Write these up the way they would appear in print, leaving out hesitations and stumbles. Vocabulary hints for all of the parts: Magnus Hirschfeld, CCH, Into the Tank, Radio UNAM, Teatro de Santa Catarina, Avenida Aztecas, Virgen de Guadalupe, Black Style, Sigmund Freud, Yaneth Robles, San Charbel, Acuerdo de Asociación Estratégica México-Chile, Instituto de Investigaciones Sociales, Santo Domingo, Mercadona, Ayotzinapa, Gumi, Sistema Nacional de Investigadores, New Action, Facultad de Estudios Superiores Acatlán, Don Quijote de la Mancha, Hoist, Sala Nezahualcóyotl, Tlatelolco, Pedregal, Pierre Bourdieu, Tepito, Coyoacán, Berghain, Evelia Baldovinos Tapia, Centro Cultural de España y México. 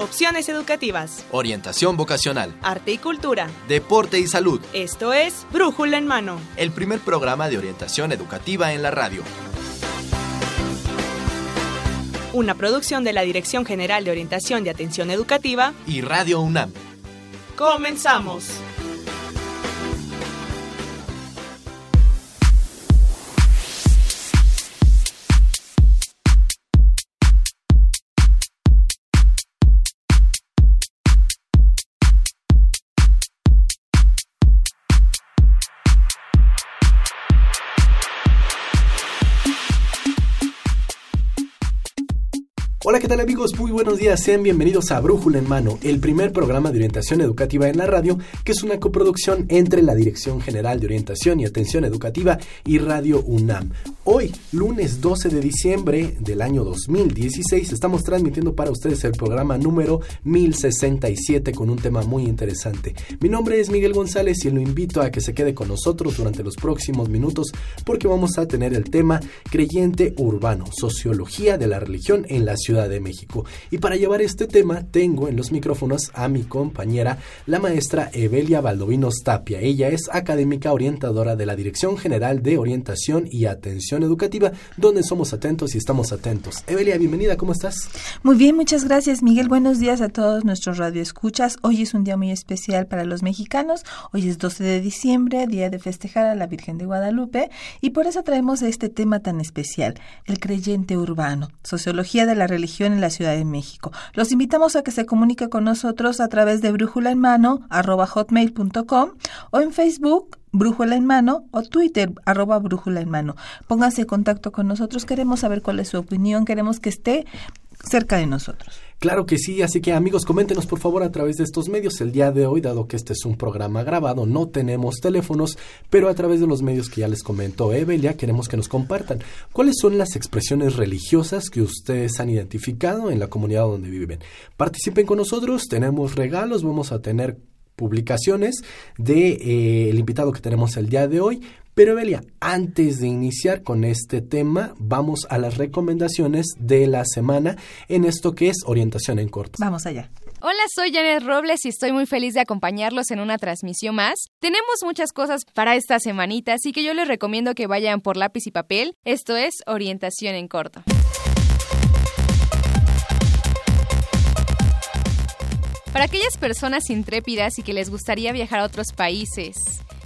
opciones educativas, orientación vocacional, arte y cultura, deporte y salud. Esto es Brújula en Mano, el primer programa de orientación educativa en la radio. Una producción de la Dirección General de Orientación y Atención Educativa y Radio UNAM. ¡Comenzamos! Hola, ¿qué tal amigos? Muy buenos días, sean bienvenidos a Brújula en Mano, el primer programa de orientación educativa en la radio, que es una coproducción entre la Dirección General de Orientación y Atención Educativa y Radio UNAM. Hoy, lunes 12 de diciembre del año 2016, estamos transmitiendo para ustedes el programa número 1067 con un tema muy interesante. Mi nombre es Miguel González y lo invito a que se quede con nosotros durante los próximos minutos porque vamos a tener el tema Creyente Urbano, Sociología de la Religión en la Ciudad de México. Y para llevar este tema tengo en los micrófonos a mi compañera, la maestra Evelia Baldovinos Tapia. Ella es académica orientadora de la Dirección General de Orientación y Atención Educativa, donde somos atentos y estamos atentos. Evelia, bienvenida, ¿cómo estás? Muy bien, muchas gracias, Miguel. Buenos días a todos nuestros radioescuchas. Hoy es un día muy especial para los mexicanos. Hoy es 12 de diciembre, día de festejar a la Virgen de Guadalupe, y por eso traemos este tema tan especial, el creyente urbano, sociología de la religión en la Ciudad de México. Los invitamos a que se comunique con nosotros a través de brújulaenmano@hotmail.com o en Facebook Brújula en Mano o Twitter @Brújula en Mano. Póngase en contacto con nosotros, queremos saber cuál es su opinión, queremos que esté cerca de nosotros. Claro que sí, así que amigos, coméntenos por favor a través de estos medios. El día de hoy, dado que este es un programa grabado, no tenemos teléfonos, pero a través de los medios que ya les comentó Evelia, queremos que nos compartan cuáles son las expresiones religiosas que ustedes han identificado en la comunidad donde viven. Participen con nosotros, tenemos regalos, vamos a tener publicaciones de el invitado que tenemos el día de hoy. Pero Evelia, antes de iniciar con este tema, vamos a las recomendaciones de la semana en esto que es Orientación en Corto. Vamos allá. Hola, soy Yaneth Robles y estoy muy feliz de acompañarlos en una transmisión más. Tenemos muchas cosas para esta semanita, así que yo les recomiendo que vayan por lápiz y papel. Esto es Orientación en Corto. Para aquellas personas intrépidas y que les gustaría viajar a otros países,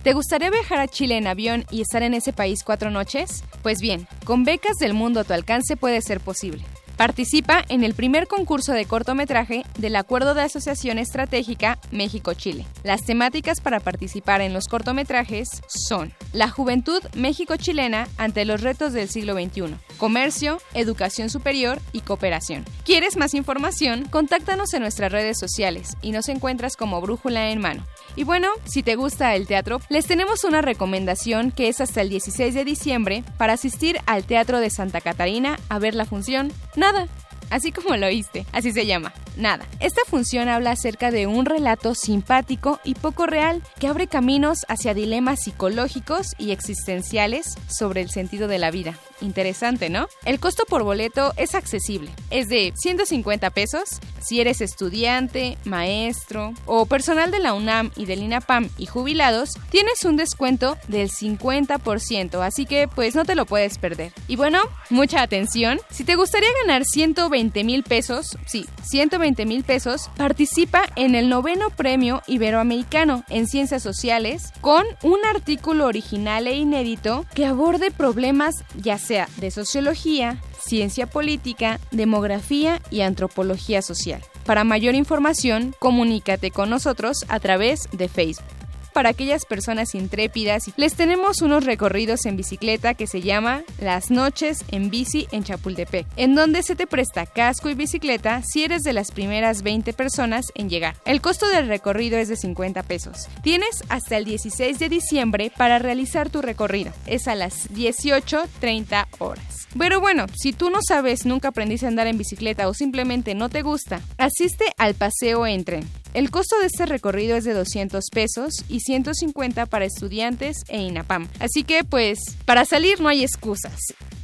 ¿te gustaría viajar a Chile en avión y estar en ese país 4 noches? Pues bien, con becas del mundo a tu alcance puede ser posible. Participa en el primer concurso de cortometraje del Acuerdo de Asociación Estratégica México-Chile. Las temáticas para participar en los cortometrajes son la juventud méxico-chilena ante los retos del siglo XXI, comercio, educación superior y cooperación. ¿Quieres más información? Contáctanos en nuestras redes sociales y nos encuentras como Brújula en Mano. Y bueno, si te gusta el teatro, les tenemos una recomendación que es hasta el 16 de diciembre para asistir al Teatro de Santa Catarina a ver la función Nada, así como lo oíste, así se llama, Nada. Esta función habla acerca de un relato simpático y poco real que abre caminos hacia dilemas psicológicos y existenciales sobre el sentido de la vida. Interesante, ¿no? El costo por boleto es accesible, es de 150 pesos. Si eres estudiante, maestro o personal de la UNAM y del INAPAM y jubilados, tienes un descuento del 50%, así que pues no te lo puedes perder. Y bueno, mucha atención, si te gustaría ganar 120,000 pesos, sí, 120,000 pesos, participa en el 9º Premio Iberoamericano en Ciencias Sociales con un artículo original e inédito que aborde problemas ya sea de sociología, ciencia política, demografía y antropología social. Para mayor información, comunícate con nosotros a través de Facebook. Para aquellas personas intrépidas, les tenemos unos recorridos en bicicleta que se llama Las Noches en Bici en Chapultepec, en donde se te presta casco y bicicleta si eres de las primeras 20 personas en llegar. El costo del recorrido es de 50 pesos. Tienes hasta el 16 de diciembre para realizar tu recorrido. Es a las 18:30 horas. Pero bueno, si tú no sabes, nunca aprendiste a andar en bicicleta o simplemente no te gusta, asiste al paseo en tren. El costo de este recorrido es de 200 pesos y 150 para estudiantes e INAPAM. Así que, pues, para salir no hay excusas.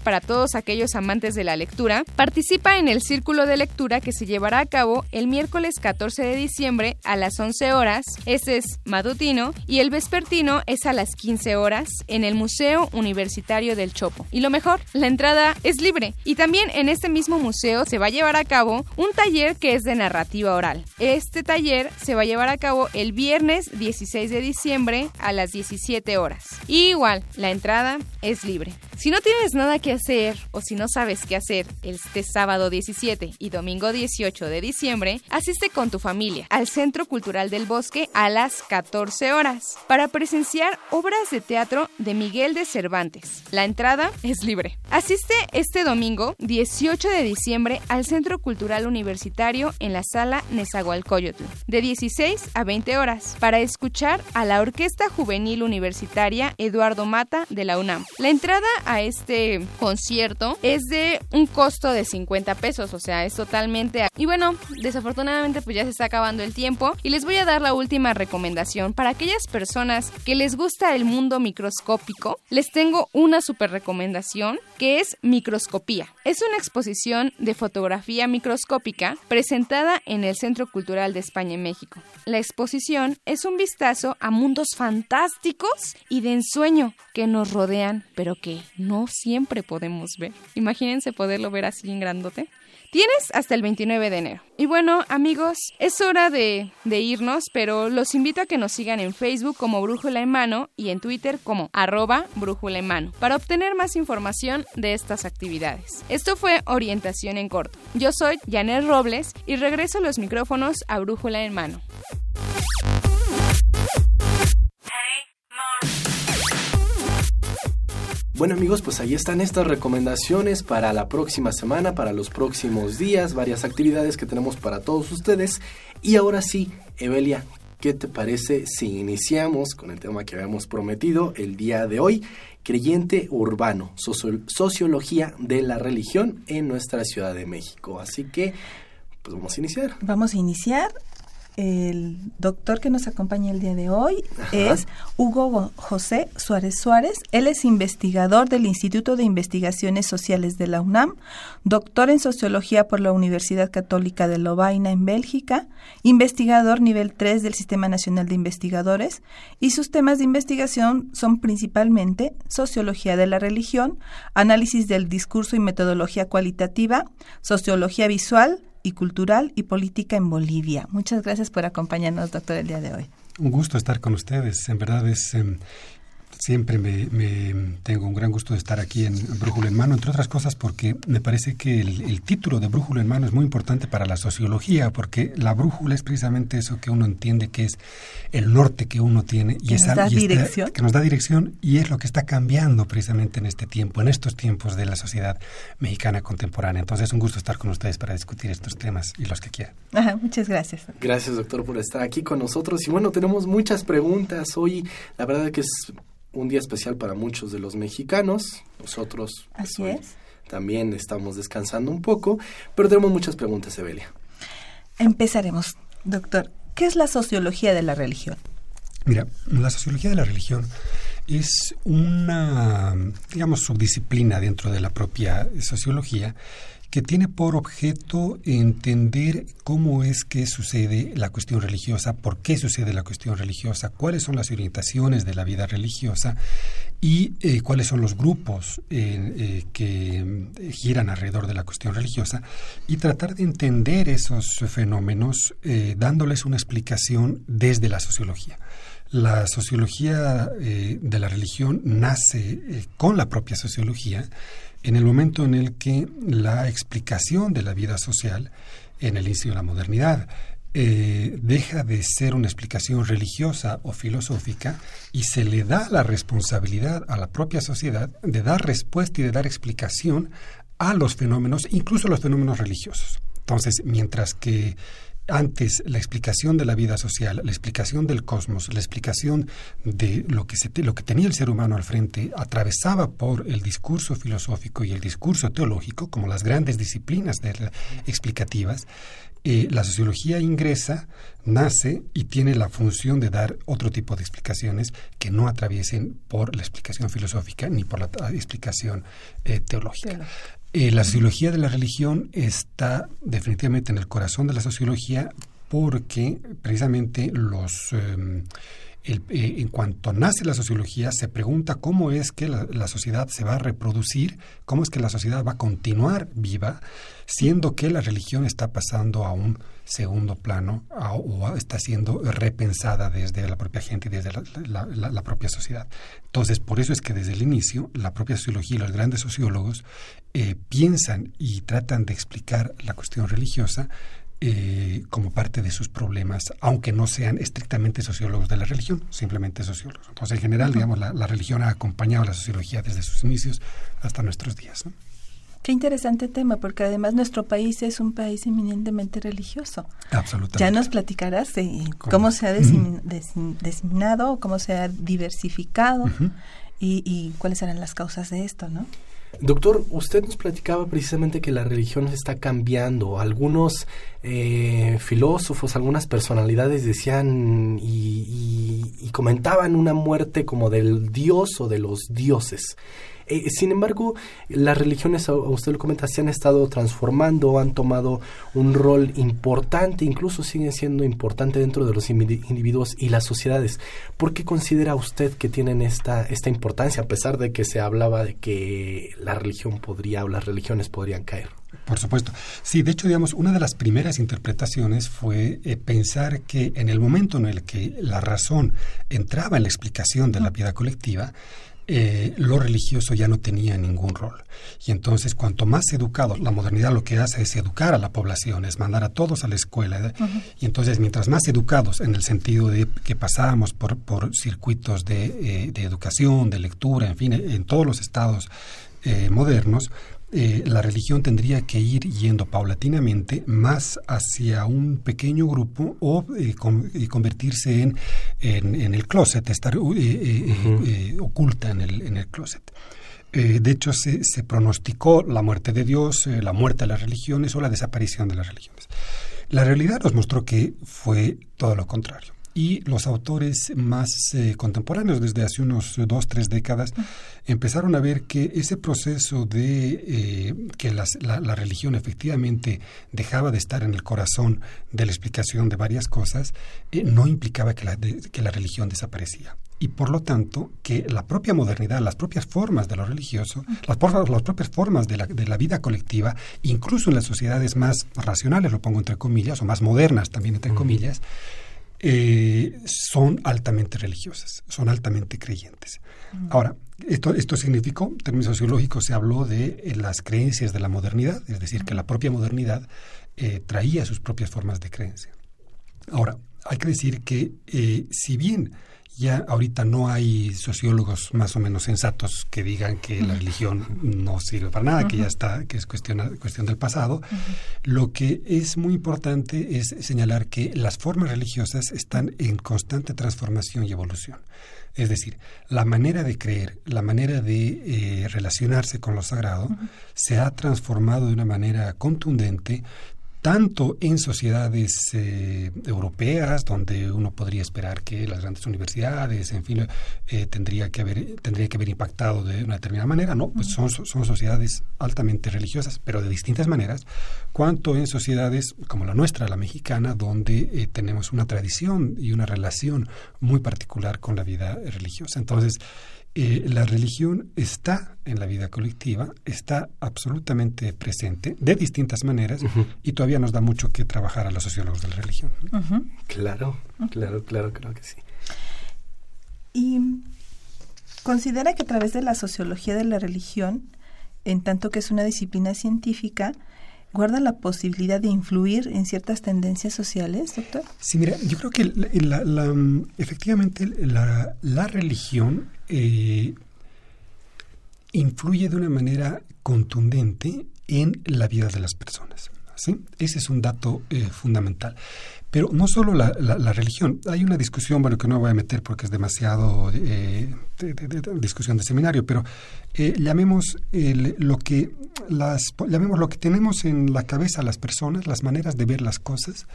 para todos aquellos amantes de la lectura, participa en el Círculo de Lectura que se llevará a cabo el miércoles 14 de diciembre a las 11 horas, este es matutino, y el vespertino es a las 15 horas en el Museo Universitario del Chopo. Y lo mejor, la entrada es libre. Y también en este mismo museo se va a llevar a cabo un taller que es de narrativa oral. Este taller se va a llevar a cabo el viernes 16 de diciembre a las 17 horas. Y igual, la entrada es libre. Si no tienes nada que hacer o si no sabes qué hacer este sábado 17 y domingo 18 de diciembre, asiste con tu familia al Centro Cultural del Bosque a las 14 horas para presenciar obras de teatro de Miguel de Cervantes. La entrada es libre. Asiste este domingo 18 de diciembre al Centro Cultural Universitario en la Sala Nezahualcóyotl de 16 a 20 horas para escuchar a la Orquesta Juvenil Universitaria Eduardo Mata de la UNAM. La entrada a este concierto es de un costo de 50 pesos, o sea, es totalmente... Y bueno, desafortunadamente pues ya se está acabando el tiempo y les voy a dar la última recomendación. Para aquellas personas que les gusta el mundo microscópico, les tengo una super recomendación que es Microscopía. Es una exposición de fotografía microscópica presentada en el Centro Cultural de España y México. La exposición es un vistazo a mundos fantásticos y de ensueño que nos rodean, pero que no siempre podemos ver. Imagínense poderlo ver así en grandote. Tienes hasta el 29 de enero. Y bueno, amigos, es hora de irnos, pero los invito a que nos sigan en Facebook como Brújula en Mano y en Twitter como @Brújula en Mano para obtener más información de estas actividades. Esto fue Orientación en Corto. Yo soy Yaneth Robles y regreso los micrófonos a Brújula en Mano. Bueno amigos, pues ahí están estas recomendaciones para la próxima semana, para los próximos días, varias actividades que tenemos para todos ustedes. Y ahora sí, Evelia, ¿qué te parece si iniciamos con el tema que habíamos prometido el día de hoy? Creyente urbano, sociología de la religión en nuestra Ciudad de México. Así que, pues vamos a iniciar. Vamos a iniciar. El doctor que nos acompaña el día de hoy es Hugo José Suárez Suárez. Él es investigador del Instituto de Investigaciones Sociales de la UNAM, doctor en Sociología por la Universidad Católica de Lovaina en Bélgica, investigador nivel 3 del Sistema Nacional de Investigadores, y sus temas de investigación son principalmente Sociología de la Religión, Análisis del Discurso y Metodología Cualitativa, Sociología Visual y Cultural y Política en Bolivia. Muchas gracias por acompañarnos, doctor, el día de hoy. Un gusto estar con ustedes. En verdad es siempre me tengo un gran gusto de estar aquí en Brújula en Mano, entre otras cosas porque me parece que el título de Brújula en Mano es muy importante para la sociología, porque la brújula es precisamente eso que uno entiende que es el norte que uno tiene y que nos da dirección, y es lo que está cambiando precisamente en este tiempo, en estos tiempos de la sociedad mexicana contemporánea. Entonces es un gusto estar con ustedes para discutir estos temas y los que quieran. Ajá, muchas gracias. Gracias, doctor, por estar aquí con nosotros. Y bueno, tenemos muchas preguntas hoy. La verdad que es un día especial para muchos de los mexicanos. Nosotros también estamos descansando un poco, pero tenemos muchas preguntas, Evelia. Empezaremos, doctor. ¿Qué es la sociología de la religión? Mira, la sociología de la religión es una, digamos, subdisciplina dentro de la propia sociología que tiene por objeto entender cómo es que sucede la cuestión religiosa, por qué sucede la cuestión religiosa, cuáles son las orientaciones de la vida religiosa y cuáles son los grupos que giran alrededor de la cuestión religiosa, y tratar de entender esos fenómenos dándoles una explicación desde la sociología. La sociología de la religión nace con la propia sociología, en el momento en el que la explicación de la vida social en el inicio de la modernidad deja de ser una explicación religiosa o filosófica y se le da la responsabilidad a la propia sociedad de dar respuesta y de dar explicación a los fenómenos, incluso a los fenómenos religiosos. Entonces, mientras que Antes, la explicación de la vida social, la explicación del cosmos, la explicación de lo que tenía el ser humano al frente, atravesaba por el discurso filosófico y el discurso teológico, como las grandes disciplinas explicativas. La sociología ingresa, nace y tiene la función de dar otro tipo de explicaciones que no atraviesen por la explicación filosófica ni por la explicación teológica. Claro. La sociología de la religión está definitivamente en el corazón de la sociología porque precisamente en cuanto nace la sociología se pregunta cómo es que la sociedad se va a reproducir, cómo es que la sociedad va a continuar viva, siendo que la religión está pasando a un segundo plano o está siendo repensada desde la propia gente y desde la propia sociedad. Entonces, por eso es que desde el inicio la propia sociología y los grandes sociólogos piensan y tratan de explicar la cuestión religiosa como parte de sus problemas, aunque no sean estrictamente sociólogos de la religión, simplemente sociólogos. Entonces, en general, digamos, la religión ha acompañado a la sociología desde sus inicios hasta nuestros días, ¿no? Qué interesante tema, porque además nuestro país es un país eminentemente religioso. Absolutamente. Ya nos platicarás de cómo se ha diseminado, cómo se ha diversificado y cuáles serán las causas de esto, ¿no? Doctor, usted nos platicaba precisamente que la religión se está cambiando. Algunos filósofos, algunas personalidades decían y comentaban una muerte como del dios o de los dioses. Sin embargo, las religiones, usted lo comenta, se han estado transformando, han tomado un rol importante, incluso siguen siendo importante dentro de los individuos y las sociedades. ¿Por qué considera usted que tienen esta importancia, a pesar de que se hablaba de que la religión podría o las religiones podrían caer? Por supuesto. Sí, de hecho, digamos, una de las primeras interpretaciones fue pensar que en el momento en el que la razón entraba en la explicación de la vida colectiva, lo religioso ya no tenía ningún rol. Y entonces, cuanto más educados, la modernidad lo que hace es educar a la población, es mandar a todos a la escuela. Y entonces, mientras más educados, en el sentido de que pasábamos por circuitos de educación, de lectura, en fin, en todos los estados modernos, la religión tendría que ir yendo paulatinamente más hacia un pequeño grupo o convertirse en el closet, estar oculta en el closet. De hecho, se pronosticó la muerte de Dios, la muerte de las religiones o la desaparición de las religiones. La realidad nos mostró que fue todo lo contrario. Y los autores más contemporáneos, desde hace unos 2-3 décadas, empezaron a ver que ese proceso de que la religión efectivamente dejaba de estar en el corazón de la explicación de varias cosas, no implicaba que la religión desaparecía. Y por lo tanto, que la propia modernidad, las propias formas de lo religioso, las propias formas de la vida colectiva, incluso en las sociedades más racionales, lo pongo entre comillas, o más modernas también entre comillas, son altamente religiosas, son altamente creyentes. Ahora, esto significó, en términos sociológicos, se habló de las creencias de la modernidad, es decir, que la propia modernidad traía sus propias formas de creencia. Ahora, hay que decir que si bien ya ahorita no hay sociólogos más o menos sensatos que digan que la religión no sirve para nada, que ya está, que es cuestión del pasado. Lo que es muy importante es señalar que las formas religiosas están en constante transformación y evolución. Es decir, la manera de creer, la manera de relacionarse con lo sagrado, se ha transformado de una manera contundente, tanto en sociedades europeas, donde uno podría esperar que las grandes universidades, en fin, tendría que haber impactado de una determinada manera, no, pues son sociedades altamente religiosas, pero de distintas maneras, cuanto en sociedades como la nuestra, la mexicana, donde tenemos una tradición y una relación muy particular con la vida religiosa. Entonces, la religión está en la vida colectiva, está absolutamente presente de distintas maneras y todavía nos da mucho que trabajar a los sociólogos de la religión. Claro, creo que sí. Y considera que a través de la sociología de la religión, en tanto que es una disciplina científica, ¿guarda la posibilidad de influir en ciertas tendencias sociales, doctor? Sí, mira, yo creo que efectivamente la religión influye de una manera contundente en la vida de las personas. ¿sí? Ese es un dato fundamental. Pero no solo la religión. Hay una discusión, bueno, que no me voy a meter porque es demasiado discusión de seminario, pero llamemos lo que tenemos en la cabeza las personas, las maneras de ver las cosas,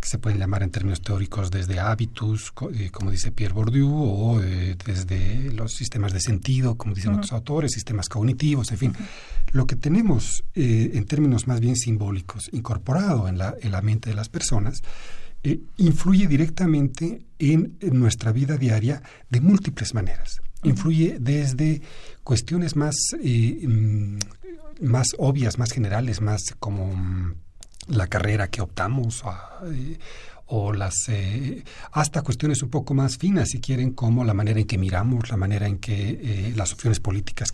que se pueden llamar en términos teóricos desde hábitus, como dice Pierre Bourdieu, o desde los sistemas de sentido, como dicen otros autores, sistemas cognitivos, en fin. Lo que tenemos en términos más bien simbólicos incorporado en la mente de las personas influye directamente en nuestra vida diaria de múltiples maneras. Influye desde cuestiones más obvias, más generales, más como la carrera que optamos hasta cuestiones un poco más finas, si quieren, como la manera en que miramos, la manera en que las opciones políticas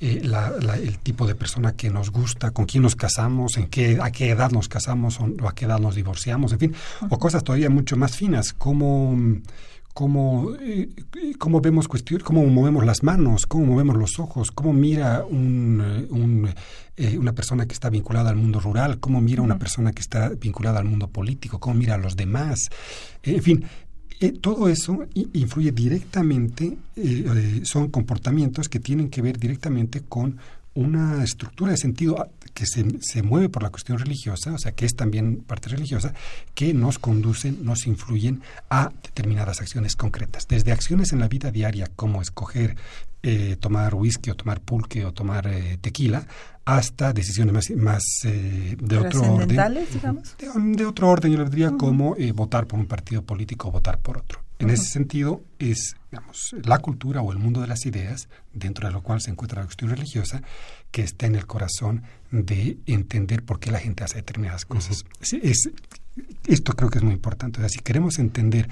el tipo de persona que nos gusta, con quién nos casamos, a qué edad nos casamos o a qué edad nos divorciamos, en fin, o cosas todavía mucho más finas, cómo vemos cuestiones, cómo movemos las manos, cómo movemos los ojos, cómo mira una persona que está vinculada al mundo rural, cómo mira una persona que está vinculada al mundo político, cómo mira a los demás, en fin. Todo eso influye directamente, son comportamientos que tienen que ver directamente con una estructura de sentido que se mueve por la cuestión religiosa, o sea, que es también parte religiosa, que nos conducen, nos influyen a determinadas acciones concretas. Desde acciones en la vida diaria, como escoger tomar whisky o tomar pulque o tomar tequila, hasta decisiones más de otro orden. ¿Trascendentales, digamos? De otro orden, yo le diría, como votar por un partido político o votar por otro. En ese sentido, es, digamos, la cultura o el mundo de las ideas, dentro de lo cual se encuentra la cuestión religiosa, que está en el corazón de entender por qué la gente hace determinadas cosas. Esto creo que es muy importante. O sea, si queremos entender,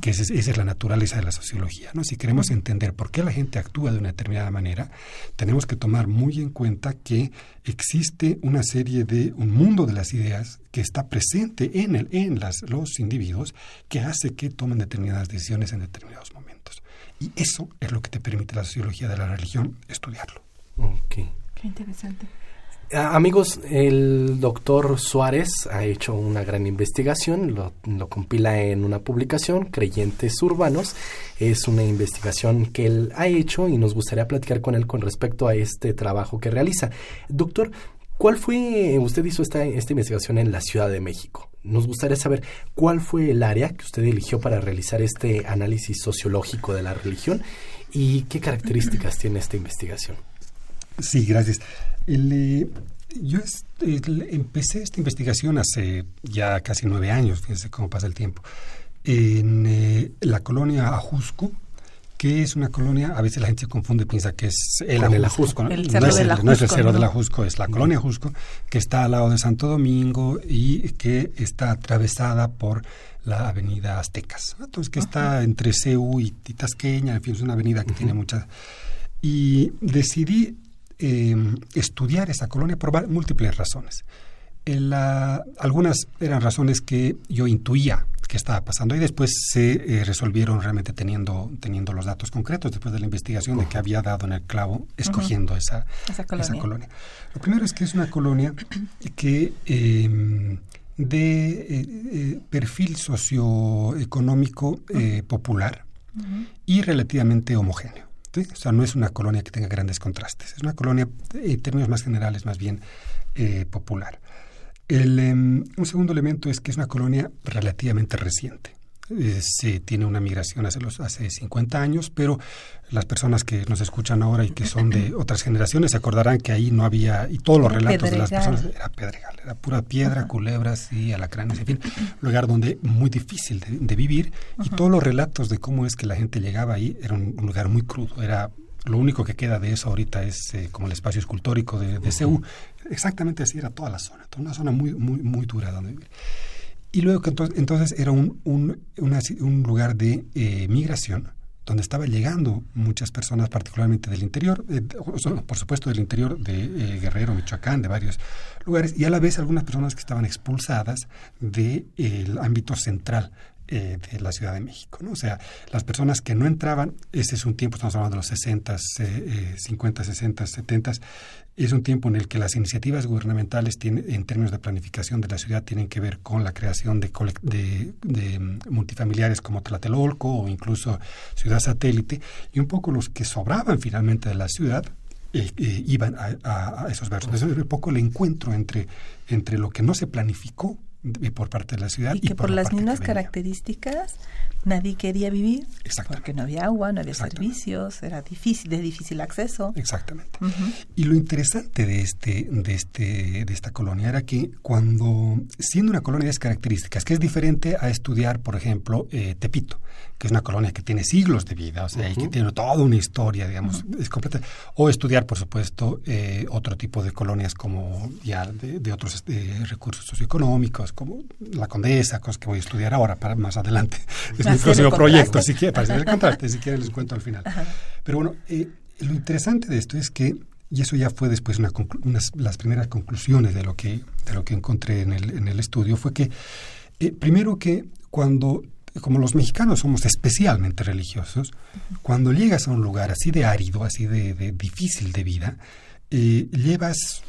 que esa es la naturaleza de la sociología, ¿no? Si queremos entender por qué la gente actúa de una determinada manera, tenemos que tomar muy en cuenta que existe un mundo de las ideas que está presente en los individuos, que hace que tomen determinadas decisiones en determinados momentos. Y eso es lo que te permite la sociología de la religión, estudiarlo. Okay. Qué interesante. Amigos, el doctor Suárez ha hecho una gran investigación, lo compila en una publicación, Creyentes Urbanos. Es una investigación que él ha hecho y nos gustaría platicar con él con respecto a este trabajo que realiza. Doctor, usted hizo esta investigación en la Ciudad de México. Nos gustaría saber cuál fue el área que usted eligió para realizar este análisis sociológico de la religión y qué características tiene esta investigación. Sí, gracias. Yo empecé esta investigación hace ya casi 9 años, fíjense cómo pasa el tiempo, en la colonia Ajusco, que es una colonia, a veces la gente se confunde, piensa que es el Ajusco, ¿no? No es el cerro del Ajusco, es la colonia Ajusco, que está al lado de Santo Domingo y que está atravesada por la avenida Aztecas, ¿no? Entonces, que está entre CU y Tasqueña, en fin, es una avenida que tiene muchas. Y decidí estudiar esa colonia por múltiples razones. Algunas eran razones que yo intuía que estaba pasando y después se resolvieron realmente teniendo los datos concretos después de la investigación de que había dado en el clavo escogiendo esa colonia. Lo primero es que es una colonia que perfil socioeconómico popular y relativamente homogéneo. O sea, no es una colonia que tenga grandes contrastes. Es una colonia, en términos más generales, más bien popular. Un segundo elemento es que es una colonia relativamente reciente. Se tiene una migración hace 50 años, pero las personas que nos escuchan ahora y que son de otras generaciones se acordarán que ahí no había, y todos los relatos de las personas, era Pedregal, era pura piedra, culebras y alacranes, en fin, un lugar donde muy difícil de vivir, y todos los relatos de cómo es que la gente llegaba ahí, era un lugar muy crudo, era lo único que queda de eso ahorita es como el espacio escultórico de CU, exactamente así era toda la zona, una zona muy, muy, muy dura donde vivir. Y luego que entonces era un lugar de migración, donde estaba llegando muchas personas, particularmente del interior, por supuesto del interior de Guerrero, Michoacán, de varios lugares, y a la vez algunas personas que estaban expulsadas del ámbito central de la Ciudad de México, ¿no? O sea, las personas que no entraban, ese es un tiempo, estamos hablando de los 60, 50, 60, 70, es un tiempo en el que las iniciativas gubernamentales en términos de planificación de la ciudad tienen que ver con la creación de multifamiliares como Tlatelolco o incluso Ciudad Satélite, y un poco los que sobraban finalmente de la ciudad iban a esos versos. Entonces es un poco el encuentro entre lo que no se planificó por parte de la ciudad. Y que por las mismas características nadie quería vivir, porque no había agua, no había servicios, era de difícil acceso. Exactamente. Uh-huh. Y lo interesante de esta colonia era que cuando, siendo una colonia de esas características, que es diferente a estudiar, por ejemplo, Tepito, que es una colonia que tiene siglos de vida, o sea, uh-huh, y que tiene toda una historia, digamos, uh-huh, es completa. O estudiar, por supuesto, otro tipo de colonias como ya de otros recursos socioeconómicos, como la Condesa, cosas que voy a estudiar ahora para más adelante. Es mi próximo proyecto, si quieren, para hacer el contraste, si quieren les cuento al final. Ajá. Pero bueno, lo interesante de esto es que, y eso ya fue después las primeras conclusiones de lo que encontré en el estudio, fue que, primero que cuando, como los mexicanos somos especialmente religiosos, uh-huh, cuando llegas a un lugar así de árido, así de difícil de vida, llevas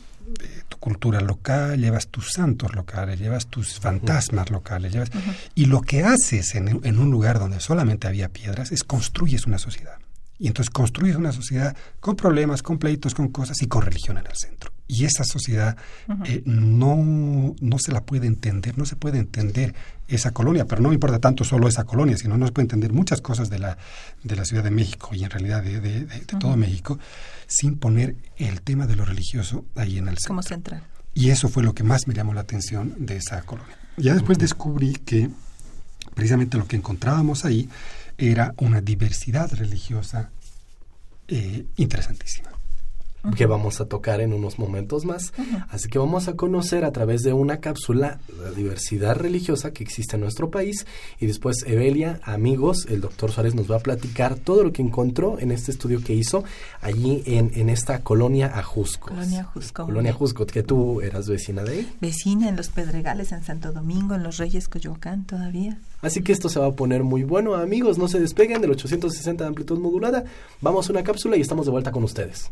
tu cultura local, llevas tus santos locales, llevas tus fantasmas locales, llevas, uh-huh, y lo que haces en un lugar donde solamente había piedras es construyes una sociedad. Y entonces construyes una sociedad con problemas, con pleitos, con cosas y con religión en el centro. Y esa sociedad, uh-huh, no se la puede entender, no se puede entender esa colonia, pero no me importa tanto solo esa colonia, sino no se puede entender muchas cosas de la Ciudad de México y en realidad de uh-huh, todo México, sin poner el tema de lo religioso ahí en el centro. Como central. Y eso fue lo que más me llamó la atención de esa colonia. Ya después, uh-huh, descubrí que precisamente lo que encontrábamos ahí era una diversidad religiosa interesantísima, que vamos a tocar en unos momentos más. Uh-huh. Así que vamos a conocer a través de una cápsula la diversidad religiosa que existe en nuestro país, y después Evelia, amigos, el doctor Suárez nos va a platicar todo lo que encontró en este estudio que hizo allí en esta colonia Ajusco. Colonia Ajusco. Colonia Ajusco, que tú eras vecina de ahí. Vecina en los Pedregales, en Santo Domingo, en los Reyes, Coyoacán todavía. Así que esto se va a poner muy bueno, amigos, no se despeguen del 860 de amplitud modulada. Vamos a una cápsula y estamos de vuelta con ustedes.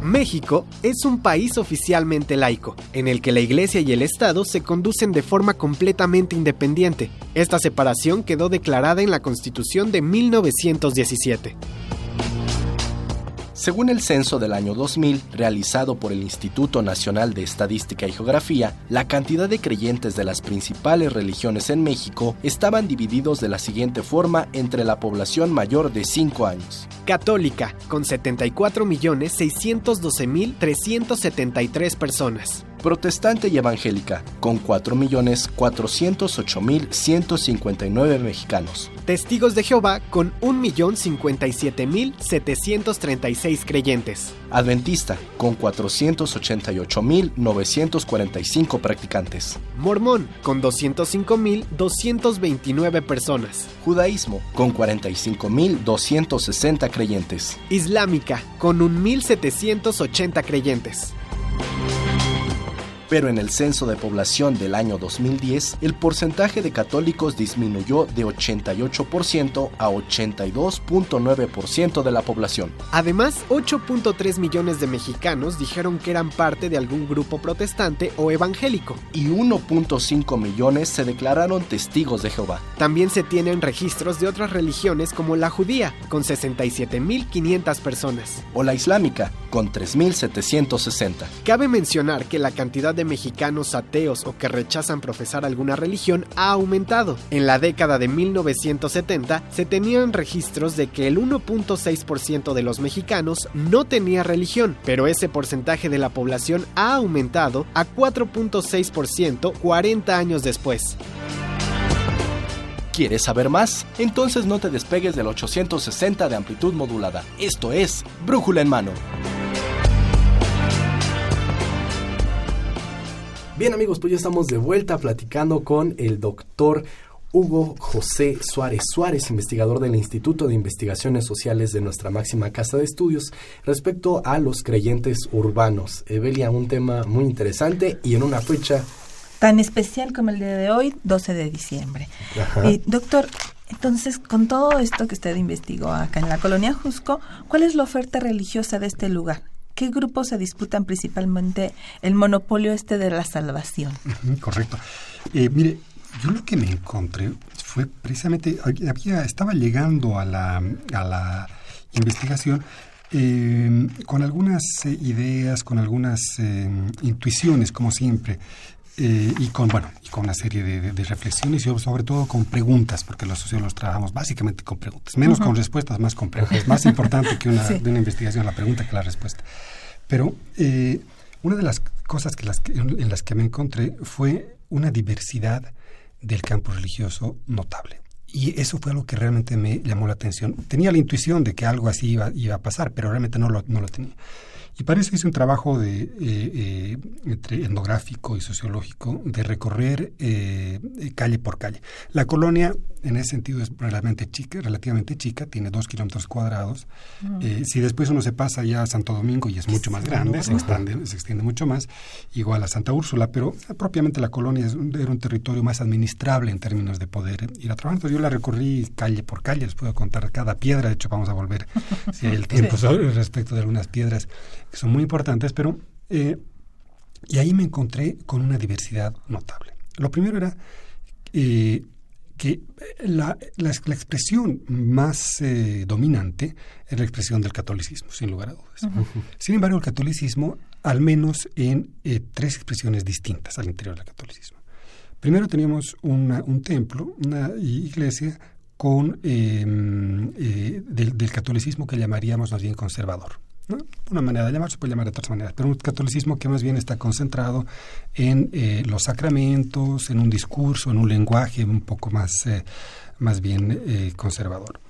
México es un país oficialmente laico, en el que la Iglesia y el Estado se conducen de forma completamente independiente. Esta separación quedó declarada en la Constitución de 1917. Según el censo del año 2000, realizado por el Instituto Nacional de Estadística y Geografía, la cantidad de creyentes de las principales religiones en México estaban divididos de la siguiente forma entre la población mayor de 5 años. Católica, con 74.612.373 personas. Protestante y evangélica, con 4.408.159 mexicanos. Testigos de Jehová, con 1.057.736 creyentes. Adventista, con 488.945 practicantes. Mormón, con 205.229 personas. Judaísmo, con 45.260 creyentes. Islámica, con 1.780 creyentes. Pero en el censo de población del año 2010, el porcentaje de católicos disminuyó de 88% a 82.9% de la población. Además, 8.3 millones de mexicanos dijeron que eran parte de algún grupo protestante o evangélico. Y 1.5 millones se declararon testigos de Jehová. También se tienen registros de otras religiones como la judía, con 67.500 personas. O la islámica, con 3.760. Cabe mencionar que la cantidad de mexicanos ateos o que rechazan profesar alguna religión ha aumentado. En la década de 1970 se tenían registros de que el 1.6% de los mexicanos no tenía religión, pero ese porcentaje de la población ha aumentado a 4.6% 40 años después. ¿Quieres saber más? Entonces no te despegues del 860 de amplitud modulada. Esto es Brújula en Mano. Bien, amigos, pues ya estamos de vuelta platicando con el doctor Hugo José Suárez Suárez, investigador del Instituto de Investigaciones Sociales de nuestra máxima casa de estudios, respecto a los creyentes urbanos. Evelia, un tema muy interesante y en una fecha tan especial como el día de hoy, 12 de diciembre. Doctor, entonces, con todo esto que usted investigó acá en la Colonia Ajusco, ¿cuál es la oferta religiosa de este lugar? ¿Qué grupos se disputan principalmente el monopolio de la salvación? Correcto. Mire, yo lo que me encontré fue precisamente, estaba llegando a la investigación con algunas ideas, con algunas intuiciones, como siempre, y con una serie de reflexiones y sobre todo con preguntas, porque los sociólogos trabajamos básicamente con preguntas, menos con respuestas, más con preguntas. Más importante que de una investigación la pregunta que la respuesta. Pero una de las cosas en las que me encontré fue una diversidad del campo religioso notable. Y eso fue algo que realmente me llamó la atención. Tenía la intuición de que algo así iba a pasar, pero realmente no lo tenía. Y para eso hice un trabajo entre etnográfico y sociológico de recorrer calle por calle. La colonia, en ese sentido, es relativamente chica, tiene 2 kilómetros cuadrados. Si después uno se pasa ya a Santo Domingo, y es mucho más grande, se extiende mucho más, igual a Santa Úrsula, pero propiamente la colonia era un territorio más administrable en términos de poder ir a trabajar. Entonces yo la recorrí calle por calle, les puedo contar cada piedra, de hecho vamos a volver, si hay el tiempo, sobre respecto de algunas piedras que son muy importantes, pero y ahí me encontré con una diversidad notable. Lo primero era que la expresión más dominante es la expresión del catolicismo, sin lugar a dudas. Sin embargo, el catolicismo, al menos en 3 expresiones distintas al interior del catolicismo. Primero teníamos un templo, una iglesia con del catolicismo que llamaríamos más bien conservador, ¿no? Una manera de llamar, se puede llamar de otras maneras, pero un catolicismo que más bien está concentrado en los sacramentos, en un discurso, en un lenguaje un poco más bien conservador.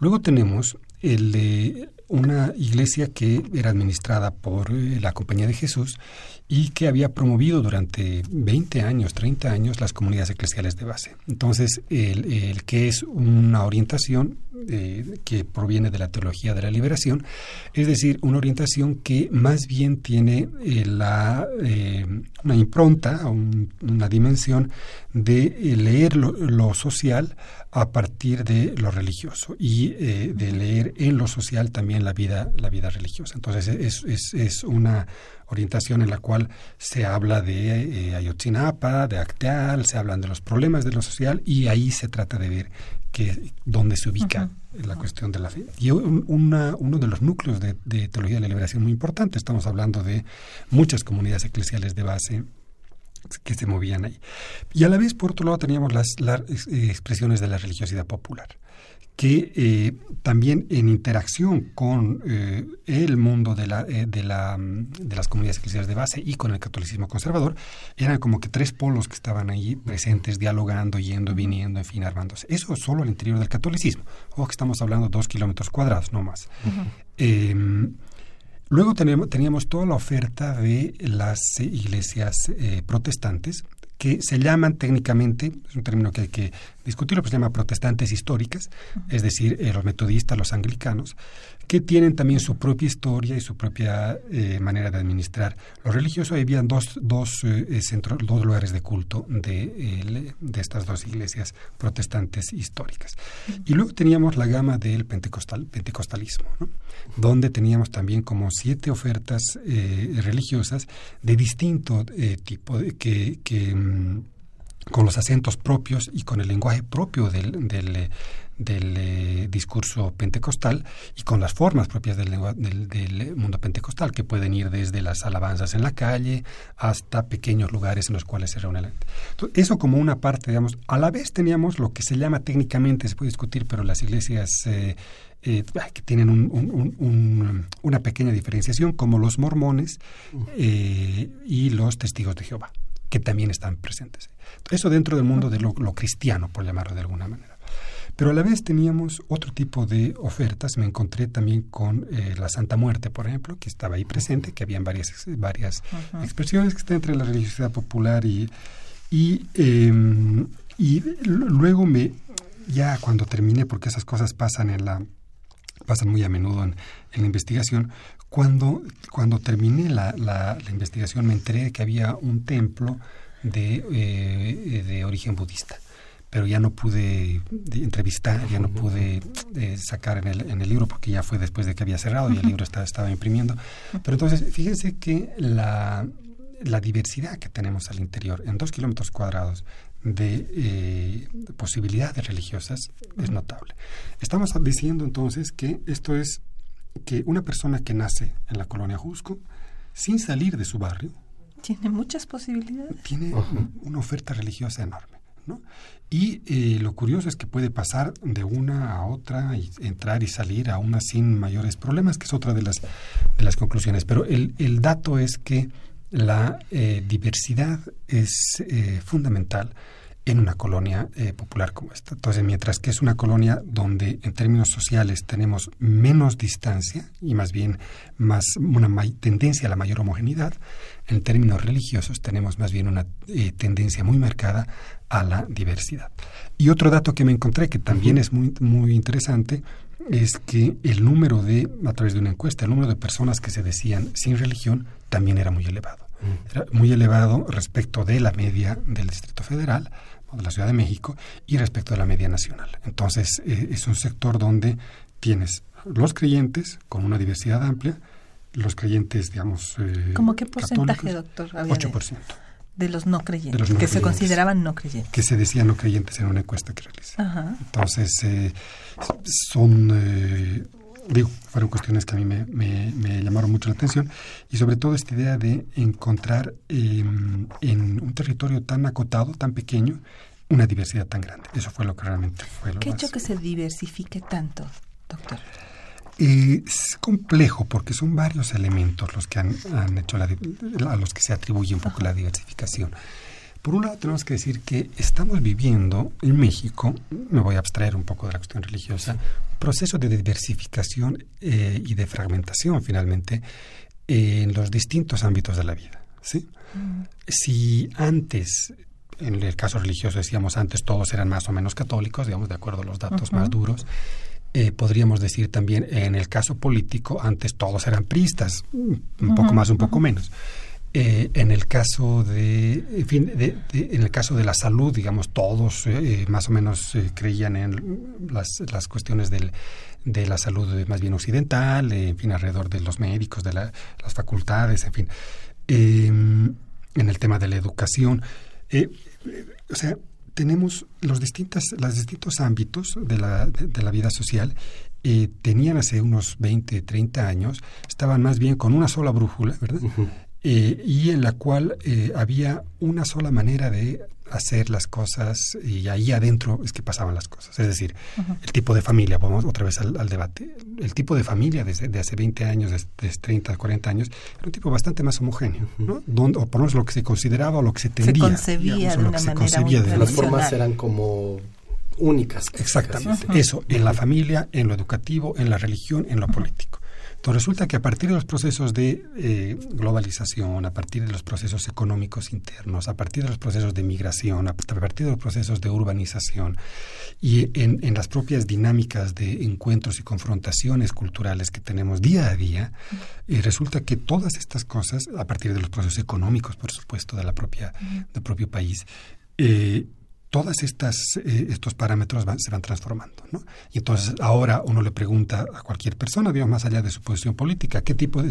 Luego tenemos una iglesia que era administrada por la Compañía de Jesús y que había promovido durante 20 años, 30 años, las comunidades eclesiales de base. Entonces, el que es una orientación que proviene de la Teología de la Liberación, es decir, una orientación que más bien tiene una impronta, una dimensión de leer lo social a partir de lo religioso y de leer en lo social también la vida religiosa. Entonces, es una orientación en la cual se habla de Ayotzinapa, de Acteal, se hablan de los problemas de lo social y ahí se trata de ver dónde se ubica la cuestión de la fe. Y uno de los núcleos de Teología de la Liberación muy importante, estamos hablando de muchas comunidades eclesiales de base que se movían ahí. Y a la vez, por otro lado, teníamos las expresiones de la religiosidad popular, que también en interacción con el mundo de las comunidades eclesiales de base y con el catolicismo conservador, eran como que 3 polos que estaban ahí presentes, dialogando, yendo, viniendo, en fin, armándose. Eso solo al interior del catolicismo. Ojo que estamos hablando de 2 kilómetros cuadrados, no más. Luego teníamos toda la oferta de las iglesias protestantes, que se llaman técnicamente, es un término que hay que discutirlo, pues se llama protestantes históricas, es decir, los metodistas, los anglicanos, que tienen también su propia historia y su propia manera de administrar lo religioso. Había dos lugares de culto de estas 2 iglesias protestantes históricas. Y luego teníamos la gama del pentecostalismo, ¿no? Donde teníamos también como 7 ofertas religiosas de distinto tipo, que con los acentos propios y con el lenguaje propio del discurso pentecostal y con las formas propias del mundo pentecostal, que pueden ir desde las alabanzas en la calle hasta pequeños lugares en los cuales se reúne la gente. Entonces, eso como una parte, digamos. A la vez teníamos lo que se llama técnicamente, se puede discutir, pero las iglesias que tienen una pequeña diferenciación, como los mormones y los testigos de Jehová, que también están presentes. Eso dentro del mundo de lo cristiano, por llamarlo de alguna manera. Pero a la vez teníamos otro tipo de ofertas. Me encontré también con la Santa Muerte, por ejemplo, que estaba ahí presente, que habían varias expresiones que están entre la religiosidad popular y luego ya cuando terminé, porque esas cosas pasan muy a menudo en la investigación. Cuando terminé la investigación, me enteré de que había un templo de origen budista. Pero ya no pude entrevistar, ya no pude sacar en el libro, porque ya fue después de que había cerrado y el libro estaba imprimiendo. Pero entonces, fíjense que la diversidad que tenemos al interior, en 2 kilómetros cuadrados, de posibilidades religiosas, es notable. Estamos diciendo entonces que esto es que una persona que nace en la colonia Ajusco, sin salir de su barrio, tiene muchas posibilidades. Tiene una oferta religiosa enorme, ¿no? Y lo curioso es que puede pasar de una a otra y entrar y salir a una sin mayores problemas, que es otra de las conclusiones. Pero el dato es que la diversidad es fundamental en una colonia popular como esta. Entonces, mientras que es una colonia donde en términos sociales tenemos menos distancia y más bien una tendencia a la mayor homogeneidad, en términos religiosos tenemos más bien una tendencia muy marcada a la diversidad. Y otro dato que me encontré que también es muy, muy interesante es que a través de una encuesta, el número de personas que se decían sin religión también era muy elevado. Era muy elevado respecto de la media del Distrito Federal, de la Ciudad de México, y respecto de la media nacional. Entonces, es un sector donde tienes los creyentes con una diversidad amplia, los creyentes, digamos, ¿cómo qué porcentaje, doctor? 8%. De los no creyentes, que se consideraban no creyentes. Que se decían no creyentes en una encuesta que realicé. Ajá. Entonces, fueron cuestiones que a mí me llamaron mucho la atención, y sobre todo esta idea de encontrar en un territorio tan acotado, tan pequeño, una diversidad tan grande. Eso fue lo que realmente fue lo más. ¿Qué ha hecho que se diversifique tanto, doctor? Es complejo porque son varios elementos los que han hecho a los que se atribuye un poco la diversificación. Por un lado, tenemos que decir que estamos viviendo en México, me voy a abstraer un poco de la cuestión religiosa, un proceso de diversificación y de fragmentación, finalmente, en los distintos ámbitos de la vida, ¿sí? Si antes, en el caso religioso decíamos antes, todos eran más o menos católicos, digamos, de acuerdo a los datos más duros, podríamos decir también, en el caso político, antes todos eran priistas, un poco más, un poco menos. En el caso de la salud, digamos, todos más o menos creían en las cuestiones de la salud más bien occidental, en fin, alrededor de los médicos, de las facultades, en fin. En el tema de la educación, o sea, tenemos los distintos ámbitos de la vida social. Tenían hace unos 20, 30 años, estaban más bien con una sola brújula, ¿verdad? Y en la cual había una sola manera de hacer las cosas, y ahí adentro es que pasaban las cosas. Es decir, el tipo de familia, vamos otra vez al debate, el tipo de familia de hace 20 años, desde 30, 40 años, era un tipo bastante más homogéneo, ¿no? O por lo menos lo que se consideraba o lo que se tendía. Se concebía, digamos, de una manera muy tradicional. Las formas eran como únicas. Exactamente, eso, en la familia, en lo educativo, en la religión, en lo político. Entonces, resulta que a partir de los procesos de globalización, a partir de los procesos económicos internos, a partir de los procesos de migración, a partir de los procesos de urbanización y en las propias dinámicas de encuentros y confrontaciones culturales que tenemos día a día, resulta que todas estas cosas, a partir de los procesos económicos, por supuesto, del propio país, todas estos parámetros se van transformando, ¿no? Y entonces ahora uno le pregunta a cualquier persona, digamos, más allá de su posición política, ¿qué tipo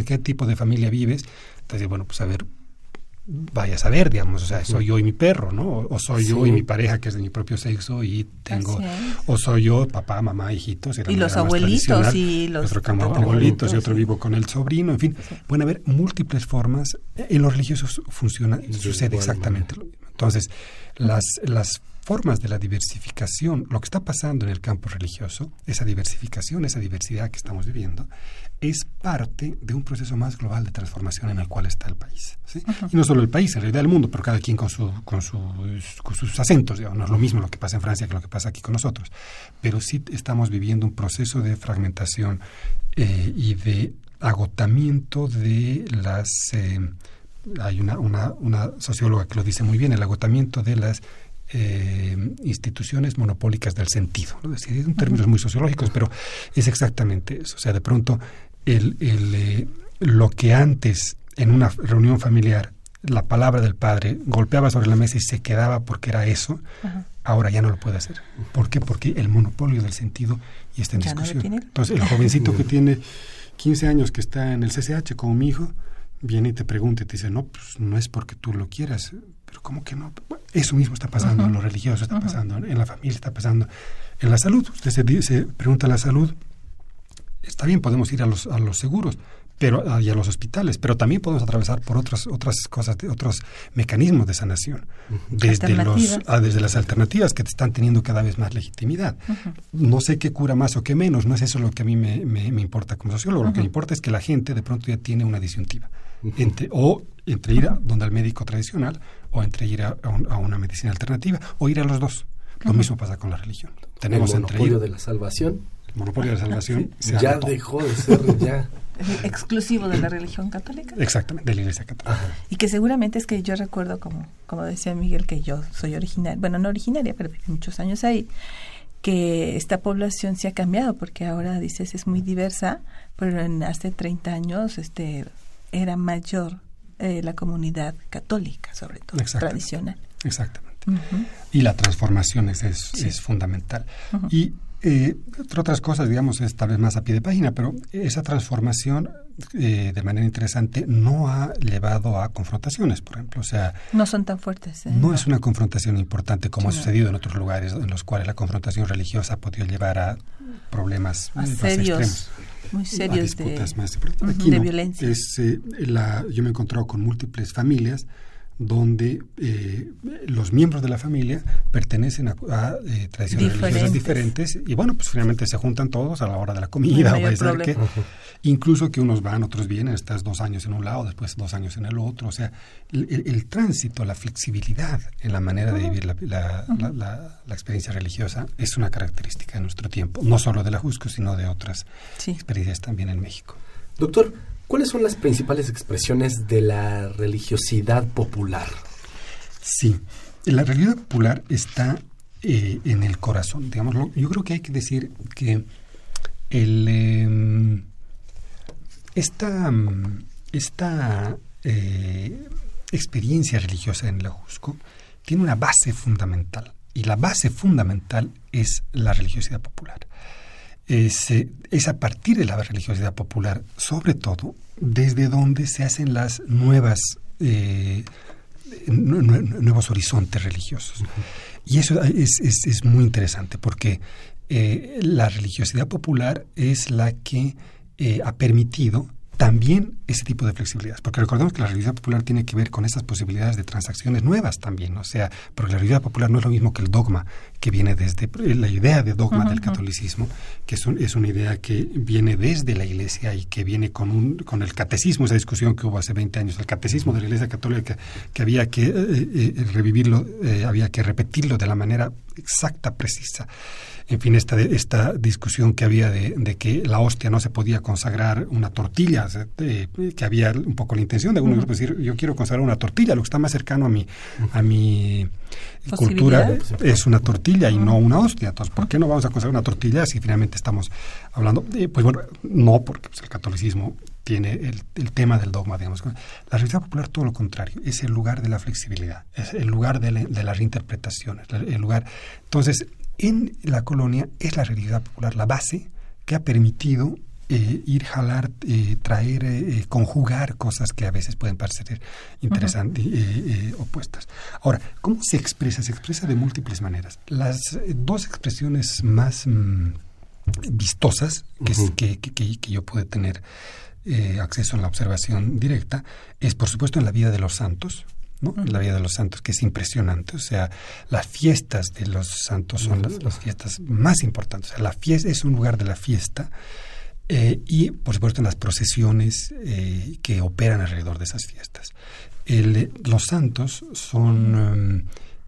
de familia vives? Entonces, bueno, pues a ver, vaya a saber, digamos, o sea, soy yo y mi perro, ¿no? O soy yo y mi pareja, que es de mi propio sexo, y tengo... O soy yo, papá, mamá, hijitos... Y los abuelitos, y los... abuelitos, y otro vivo con el sobrino, en fin. Sí. Pueden haber múltiples formas. En los religiosos sucede exactamente lo mismo. Entonces, las formas de la diversificación, lo que está pasando en el campo religioso, esa diversificación, esa diversidad que estamos viviendo, es parte de un proceso más global de transformación en el cual está el país, ¿sí? Y no solo el país, en realidad el mundo, pero cada quien con sus acentos, digamos, no es lo mismo lo que pasa en Francia que lo que pasa aquí con nosotros, pero sí estamos viviendo un proceso de fragmentación y de agotamiento de las... hay una socióloga que lo dice muy bien, el agotamiento de las instituciones monopólicas del sentido, ¿no? Es decir, son términos muy sociológicos, pero es exactamente eso. O sea, de pronto lo que antes en una reunión familiar la palabra del padre, golpeaba sobre la mesa y se quedaba porque era eso, ajá, ahora ya no lo puede hacer. ¿Por qué? Porque el monopolio del sentido ya está en ya discusión. No. Entonces, el jovencito que tiene 15 años que está en el CCH como mi hijo, viene y te pregunta y te dice, no, pues no es porque tú lo quieras, pero ¿cómo que no? Bueno, eso mismo está pasando, uh-huh, en lo religioso está, uh-huh, pasando, en la familia está pasando, en la salud. Usted se pregunta la salud, está bien, podemos ir a los seguros, pero y a los hospitales, pero también podemos atravesar por otras cosas, otros mecanismos de sanación, uh-huh, desde las alternativas que están teniendo cada vez más legitimidad. Uh-huh. No sé qué cura más o qué menos, no es eso lo que a mí me importa como sociólogo, uh-huh, lo que me importa es que la gente de pronto ya tiene una disyuntiva, uh-huh, entre ir a donde al médico tradicional o entre ir a una medicina alternativa o ir a los dos. Uh-huh. Lo mismo pasa con la religión. Tenemos el monopolio de la salvación. El monopolio de la salvación ya dejó de ser ya exclusivo de la religión católica. Exactamente, de la Iglesia católica. Ajá. Y que seguramente es que yo recuerdo, como decía Miguel, que yo soy originaria, bueno, no originaria, pero viví muchos años ahí, que esta población sí ha cambiado, porque ahora, dices, es muy diversa, pero hace 30 años era mayor la comunidad católica, sobre todo, tradicional. Exactamente. Uh-huh. Y la transformación es fundamental. Uh-huh. Y entre otras cosas, digamos, es tal vez más a pie de página, pero esa transformación de manera interesante no ha llevado a confrontaciones, por ejemplo. O sea, no son tan fuertes. No es una confrontación importante como ha sucedido en otros lugares en los cuales la confrontación religiosa ha podido llevar a problemas más serios, extremos. Muy serios, a disputas más importantes. Aquí de violencia. Yo me he encontrado con múltiples familias donde los miembros de la familia pertenecen a tradiciones religiosas diferentes y bueno, pues finalmente se juntan todos a la hora de la comida, o a decir que incluso que unos van, otros vienen, estás 2 años en un lado, después 2 años en el otro, o sea, el tránsito, la flexibilidad en la manera de vivir la experiencia religiosa es una característica de nuestro tiempo, no solo del Ajusco, sino de otras experiencias también en México. Doctor, ¿cuáles son las principales expresiones de la religiosidad popular? Sí, la religiosidad popular está en el corazón, digámoslo. Yo creo que hay que decir que esta experiencia religiosa en el Ajusco tiene una base fundamental, y la base fundamental es la religiosidad popular. Es a partir de la religiosidad popular, sobre todo, desde donde se hacen las nuevas nuevos horizontes religiosos. Uh-huh. Y eso es muy interesante porque la religiosidad popular es la que ha permitido también ese tipo de flexibilidades, porque recordemos que la religiosidad popular tiene que ver con esas posibilidades de transacciones nuevas también, o sea, porque la religiosidad popular no es lo mismo que el dogma, que viene desde la idea de dogma, uh-huh, del catolicismo, que es una idea que viene desde la Iglesia y que viene con el catecismo, esa discusión que hubo hace 20 años, el catecismo de la Iglesia Católica, que había que revivirlo, había que repetirlo de la manera exacta, precisa. En fin, esta discusión que había de que la hostia no se podía consagrar una tortilla, que había un poco la intención de algunos grupos decir, yo quiero consagrar una tortilla, lo que está más cercano a mi cultura es una tortilla y no una hostia. Entonces, ¿por qué no vamos a consagrar una tortilla si finalmente estamos hablando? Pues bueno, no, porque el catolicismo tiene el tema del dogma, digamos. La religiosidad popular, todo lo contrario, es el lugar de la flexibilidad, es el lugar de las reinterpretaciones, el lugar. Entonces, en la colonia es la religiosidad popular la base que ha permitido ir, jalar, traer, conjugar cosas que a veces pueden parecer interesantes, uh-huh, opuestas. Ahora, ¿cómo se expresa? Se expresa de múltiples maneras. Las dos expresiones más vistosas que, uh-huh, que yo pude tener acceso en la observación directa es, por supuesto, en la vida de los santos, ¿no? La vida de los santos, que es impresionante, o sea, las fiestas de los santos son las fiestas más importantes, o sea, la fiesta es un lugar de la fiesta, y por supuesto en las procesiones que operan alrededor de esas fiestas. Los santos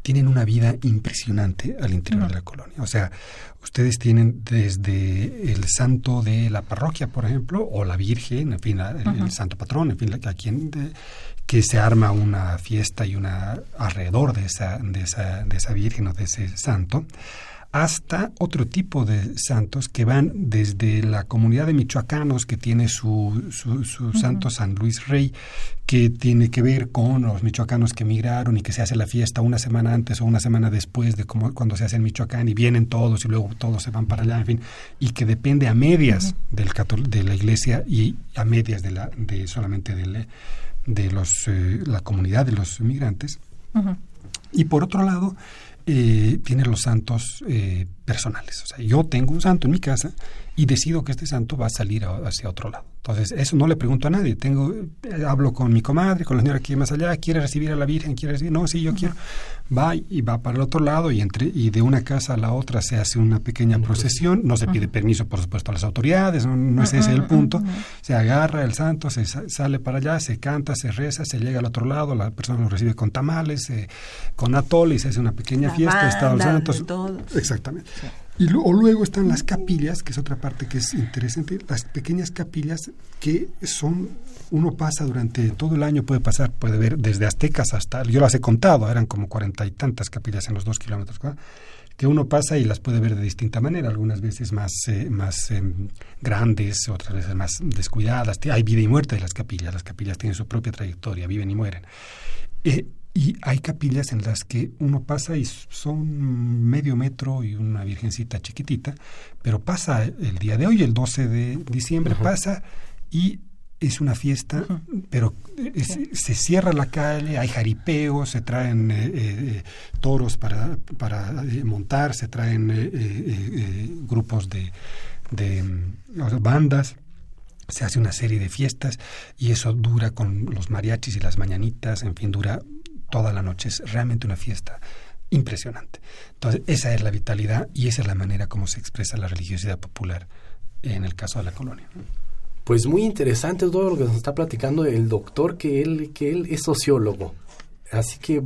tienen una vida impresionante al interior, uh-huh, de la colonia. O sea, ustedes tienen desde el santo de la parroquia, por ejemplo, o la Virgen, en fin, uh-huh, el santo patrón, en fin, a quien que se arma una fiesta y una alrededor de esa Virgen o de ese santo, hasta otro tipo de santos que van desde la comunidad de michoacanos, que tiene su santo San Luis Rey, que tiene que ver con los michoacanos que emigraron y que se hace la fiesta una semana antes o una semana después de cuando se hace en Michoacán, y vienen todos y luego todos se van para allá, en fin, y que depende a medias de la iglesia y a medias solamente de la comunidad de los migrantes. Y por otro lado, tiene los santos personales. O sea, yo tengo un santo en mi casa y decido que este santo va a salir hacia otro lado. Entonces, eso no le pregunto a nadie. Hablo con mi comadre, con la señora que más allá, ¿quiere recibir a la Virgen? ¿Quiere recibir? No, sí, yo quiero. Va para el otro lado y de una casa a la otra se hace una pequeña procesión. No se pide permiso, por supuesto, a las autoridades. No es ese el punto. Se agarra el santo, se sale para allá, se canta, se reza, se llega al otro lado. La persona lo recibe con tamales, con atole, y se hace una pequeña fiesta. Está los santos. Exactamente. Sí. O luego están las capillas, que es otra parte que es interesante, las pequeñas capillas que son, uno pasa durante todo el año, puede ver desde Aztecas hasta, yo las he contado, eran como 40 y tantas capillas en los 2 kilómetros, que uno pasa y las puede ver de distinta manera, algunas veces más grandes, otras veces más descuidadas, hay vida y muerte de las capillas tienen su propia trayectoria, viven y mueren. Y hay capillas en las que uno pasa y son medio metro y una virgencita chiquitita, pero pasa el día de hoy, el 12 de diciembre, pasa y es una fiesta, pero se cierra la calle, hay jaripeos, se traen toros para montar, se traen grupos de bandas. Se hace una serie de fiestas y eso dura con los mariachis y las mañanitas, en fin, dura toda la noche. Es realmente una fiesta impresionante. Entonces, esa es la vitalidad y esa es la manera como se expresa la religiosidad popular en el caso de la colonia. Pues muy interesante todo lo que nos está platicando el doctor, que él es sociólogo. Así que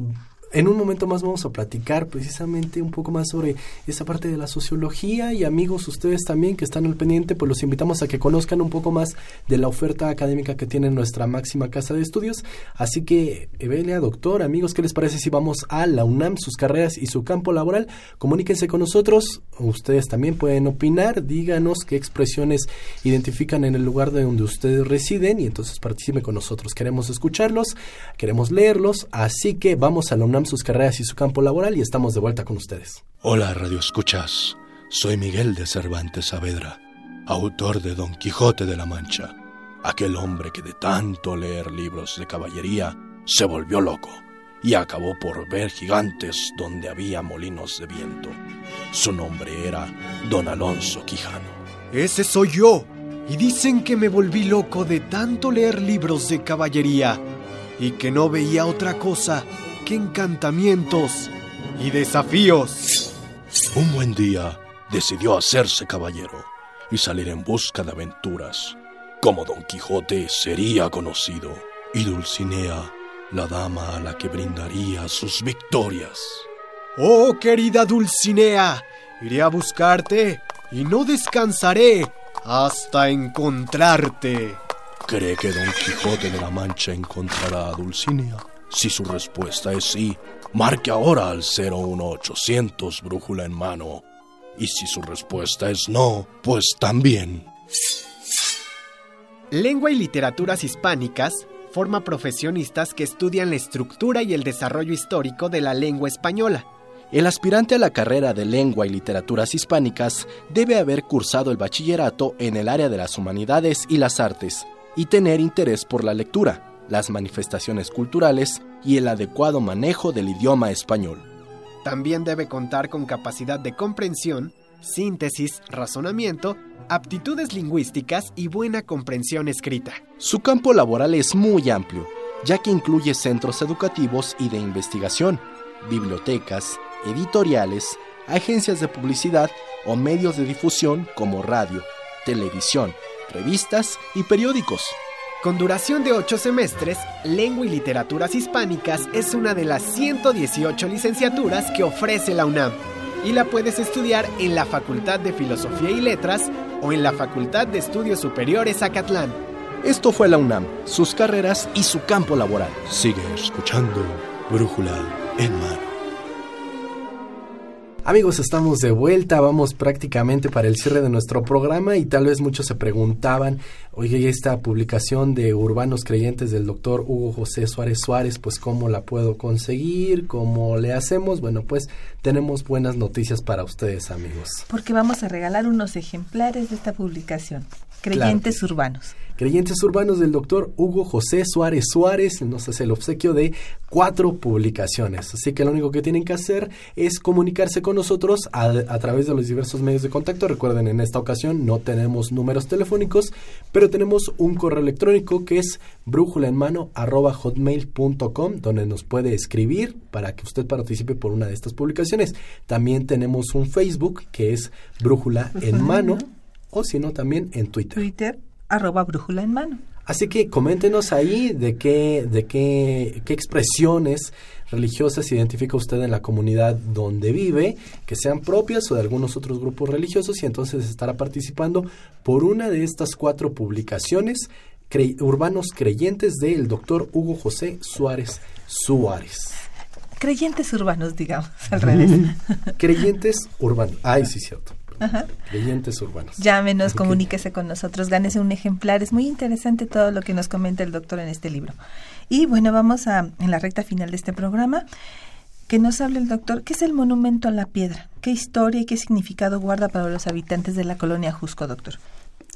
en un momento más vamos a platicar precisamente un poco más sobre esa parte de la sociología, y amigos, ustedes también que están al pendiente, pues los invitamos a que conozcan un poco más de la oferta académica que tiene nuestra máxima casa de estudios. Así que, Evelia, doctor, amigos, ¿qué les parece si vamos a la UNAM, sus carreras y su campo laboral? Comuníquense con nosotros, ustedes también pueden opinar, díganos qué expresiones identifican en el lugar de donde ustedes residen y entonces participen con nosotros. Queremos escucharlos, queremos leerlos, así que vamos a la UNAM, sus carreras y su campo laboral, y estamos de vuelta con ustedes. Hola, radioescuchas. Soy Miguel de Cervantes Saavedra, autor de Don Quijote de la Mancha, aquel hombre que de tanto leer libros de caballería se volvió loco y acabó por ver gigantes donde había molinos de viento. Su nombre era Don Alonso Quijano. Ese soy yo, y dicen que me volví loco de tanto leer libros de caballería y que no veía otra cosa ¡qué encantamientos y desafíos! Un buen día decidió hacerse caballero y salir en busca de aventuras. Como Don Quijote sería conocido, y Dulcinea, la dama a la que brindaría sus victorias. ¡Oh, querida Dulcinea! Iré a buscarte y no descansaré hasta encontrarte. ¿Cree que Don Quijote de la Mancha encontrará a Dulcinea? Si su respuesta es sí, marque ahora al 01800 brújula en mano. Y si su respuesta es no, pues también. Lengua y Literaturas Hispánicas forma profesionistas que estudian la estructura y el desarrollo histórico de la lengua española. El aspirante a la carrera de Lengua y Literaturas Hispánicas debe haber cursado el bachillerato en el área de las humanidades y las artes, y tener interés por la lectura, las manifestaciones culturales y el adecuado manejo del idioma español. También debe contar con capacidad de comprensión, síntesis, razonamiento, aptitudes lingüísticas y buena comprensión escrita. Su campo laboral es muy amplio, ya que incluye centros educativos y de investigación, bibliotecas, editoriales, agencias de publicidad o medios de difusión como radio, televisión, revistas y periódicos. Con duración de 8 semestres, Lengua y Literaturas Hispánicas es una de las 118 licenciaturas que ofrece la UNAM, y la puedes estudiar en la Facultad de Filosofía y Letras o en la Facultad de Estudios Superiores Acatlán. Esto fue la UNAM, sus carreras y su campo laboral. Sigue escuchando Brújula en Mano. Amigos, estamos de vuelta, vamos prácticamente para el cierre de nuestro programa y tal vez muchos se preguntaban, oye, esta publicación de Urbanos Creyentes del doctor Hugo José Suárez Suárez, pues ¿cómo la puedo conseguir? ¿Cómo le hacemos? Bueno, pues tenemos buenas noticias para ustedes, amigos. Porque vamos a regalar unos ejemplares de esta publicación, Creyentes Urbanos. Creyentes Urbanos del doctor Hugo José Suárez Suárez nos hace el obsequio de 4 publicaciones. Así que lo único que tienen que hacer es comunicarse con nosotros a través de los diversos medios de contacto. Recuerden, en esta ocasión no tenemos números telefónicos, pero tenemos un correo electrónico que es brújulaenmano@hotmail.com, donde nos puede escribir para que usted participe por una de estas publicaciones. También tenemos un Facebook que es Brújula en Mano, o si no, también en Twitter. @brújulaenmano. Así que coméntenos ahí de qué expresiones religiosas se identifica usted en la comunidad donde vive, que sean propias o de algunos otros grupos religiosos, y entonces estará participando por una de estas 4 publicaciones, Urbanos Creyentes del doctor Hugo José Suárez Suárez. Creyentes Urbanos, digamos, al revés. Creyentes Urbanos, ay, sí, cierto. Ajá. Creyentes Urbanos. Llámenos, comuníquese con nosotros, gánese un ejemplar. Es muy interesante todo lo que nos comenta el doctor en este libro. Y bueno, vamos en la recta final de este programa, que nos hable el doctor, ¿qué es el monumento a la piedra? ¿Qué historia y qué significado guarda para los habitantes de la colonia Ajusco, doctor?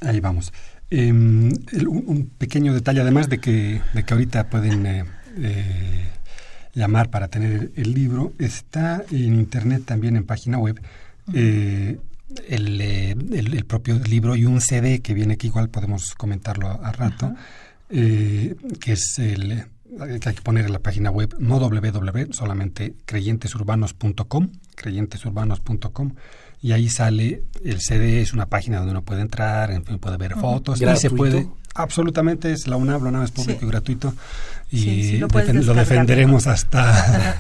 Ahí vamos. Un pequeño detalle, además de que ahorita pueden llamar para tener el libro, está en internet también, en página web. El propio libro y un CD que viene aquí, igual podemos comentarlo a rato, que es el que hay que poner en la página web, no www, solamente creyentesurbanos.com, y ahí sale el CD, es una página donde uno puede entrar, en fin, puede ver fotos. ¿Gratuito? Y se puede, absolutamente, es la UNAM, es público y gratuito, y sí, lo defenderemos hasta...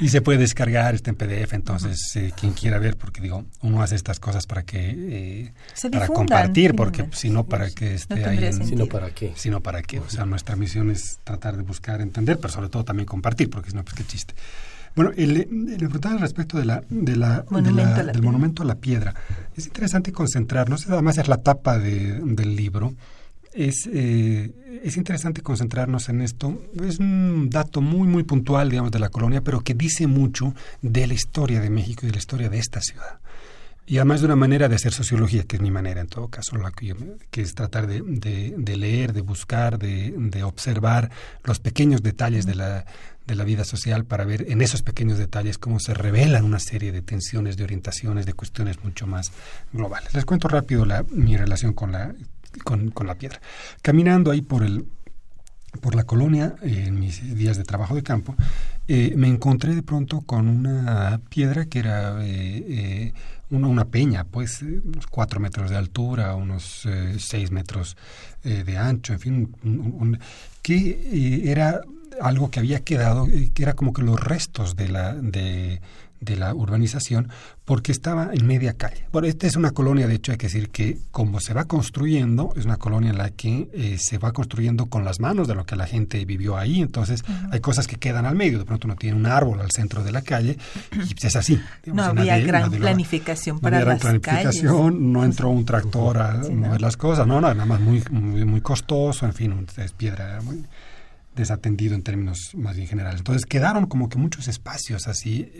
Y se puede descargar, está en PDF, entonces quien quiera ver, porque digo, uno hace estas cosas para que para compartir, porque si no, para que esté no ahí. Si no, ¿para qué? O sea, nuestra misión es tratar de buscar, entender, pero sobre todo también compartir, porque si no, pues qué chiste. Bueno, el preguntar al respecto del monumento a la piedra, es interesante concentrarnos, además es la tapa del libro. Es interesante concentrarnos en esto. Es un dato muy, muy puntual, digamos, de la colonia, pero que dice mucho de la historia de México y de la historia de esta ciudad. Y además de una manera de hacer sociología, que es mi manera en todo caso, que es tratar de leer, de buscar, de observar los pequeños detalles de la vida social, para ver en esos pequeños detalles cómo se revelan una serie de tensiones, de orientaciones, de cuestiones mucho más globales. Les cuento rápido mi relación con la piedra. Caminando ahí por la colonia, en mis días de trabajo de campo, me encontré de pronto con una piedra que era una peña, pues unos 4 metros de altura, unos 6 metros de ancho, en fin, que era algo que había quedado, que era como que los restos de la urbanización, porque estaba en media calle. Bueno, esta es una colonia, de hecho, hay que decir que como se va construyendo, es una colonia en la que se va construyendo con las manos de lo que la gente vivió ahí, entonces hay cosas que quedan al medio, de pronto uno tiene un árbol al centro de la calle, y es así. Digamos, no había gran planificación para las calles. No entró un tractor a mover las cosas, nada más muy, muy, muy costoso, en fin, es piedra muy... desatendido en términos más bien generales. Entonces quedaron como que muchos espacios así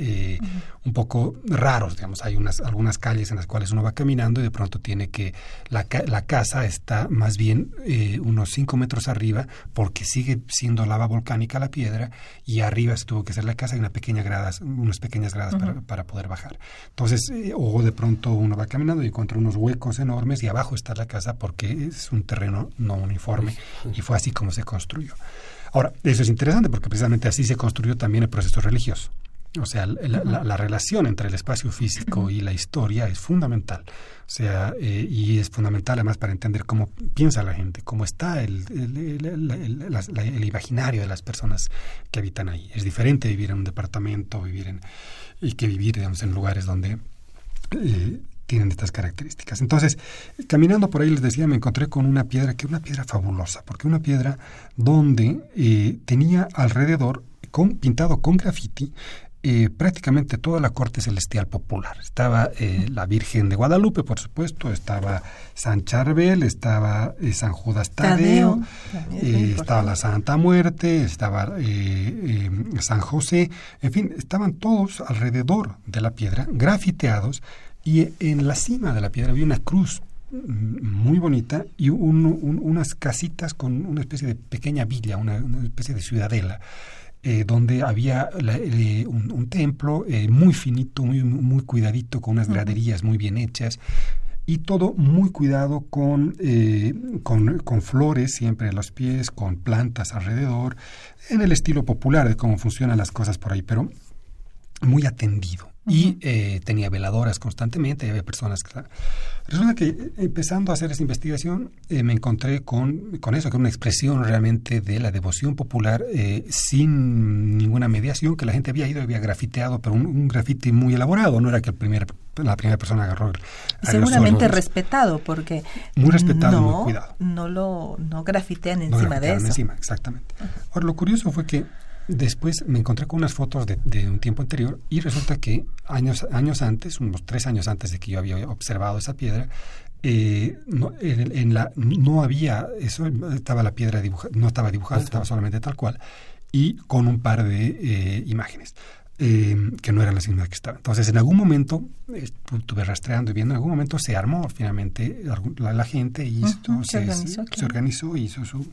un poco raros, digamos. Hay algunas calles en las cuales uno va caminando y de pronto tiene que la casa está más bien unos 5 metros arriba, porque sigue siendo lava volcánica la piedra, y arriba se tuvo que hacer la casa y unas pequeñas gradas para poder bajar. Entonces o de pronto uno va caminando y encuentra unos huecos enormes y abajo está la casa, porque es un terreno no uniforme y fue así como se construyó. Ahora, eso es interesante porque precisamente así se construyó también el proceso religioso. O sea, la relación entre el espacio físico y la historia es fundamental. O sea, y es fundamental además para entender cómo piensa la gente, cómo está el imaginario de las personas que habitan ahí. Es diferente vivir en un departamento, que vivir, digamos, en lugares donde... tienen estas características. Entonces, caminando por ahí, les decía, me encontré con una piedra que era una piedra fabulosa, porque una piedra donde tenía alrededor, pintado con grafiti, prácticamente toda la corte celestial popular. Estaba la Virgen de Guadalupe, por supuesto, estaba San Charbel, estaba San Judas Tadeo, estaba la Santa Muerte, estaba San José, en fin, estaban todos alrededor de la piedra, grafiteados, y en la cima de la piedra había una cruz muy bonita y unas casitas con una especie de pequeña villa, una especie de ciudadela. Donde había un templo muy finito, muy cuidadito, con unas graderías muy bien hechas y todo muy cuidado con flores siempre en los pies, con plantas alrededor, en el estilo popular de cómo funcionan las cosas por ahí, pero muy atendido. Y tenía veladoras constantemente, había personas que... Resulta que empezando a hacer esa investigación me encontré con eso, que era una expresión realmente de la devoción popular sin ninguna mediación, que la gente había ido y había grafiteado, pero un grafiti muy elaborado, no era que la primera persona agarró... Y seguramente respetado, porque... Muy respetado, no, muy cuidado. No grafitean encima de eso. No grafitean encima, exactamente. Ajá. Ahora, lo curioso fue que después me encontré con unas fotos de un tiempo anterior y resulta que años antes, unos 3 años antes de que yo había observado esa piedra, no había eso, estaba la piedra dibujada, no estaba dibujada, estaba solamente tal cual y con un par de imágenes que no eran las mismas que estaban. Entonces, en algún momento estuve rastreando y viendo, en algún momento se armó finalmente la gente y se organizó y hizo su...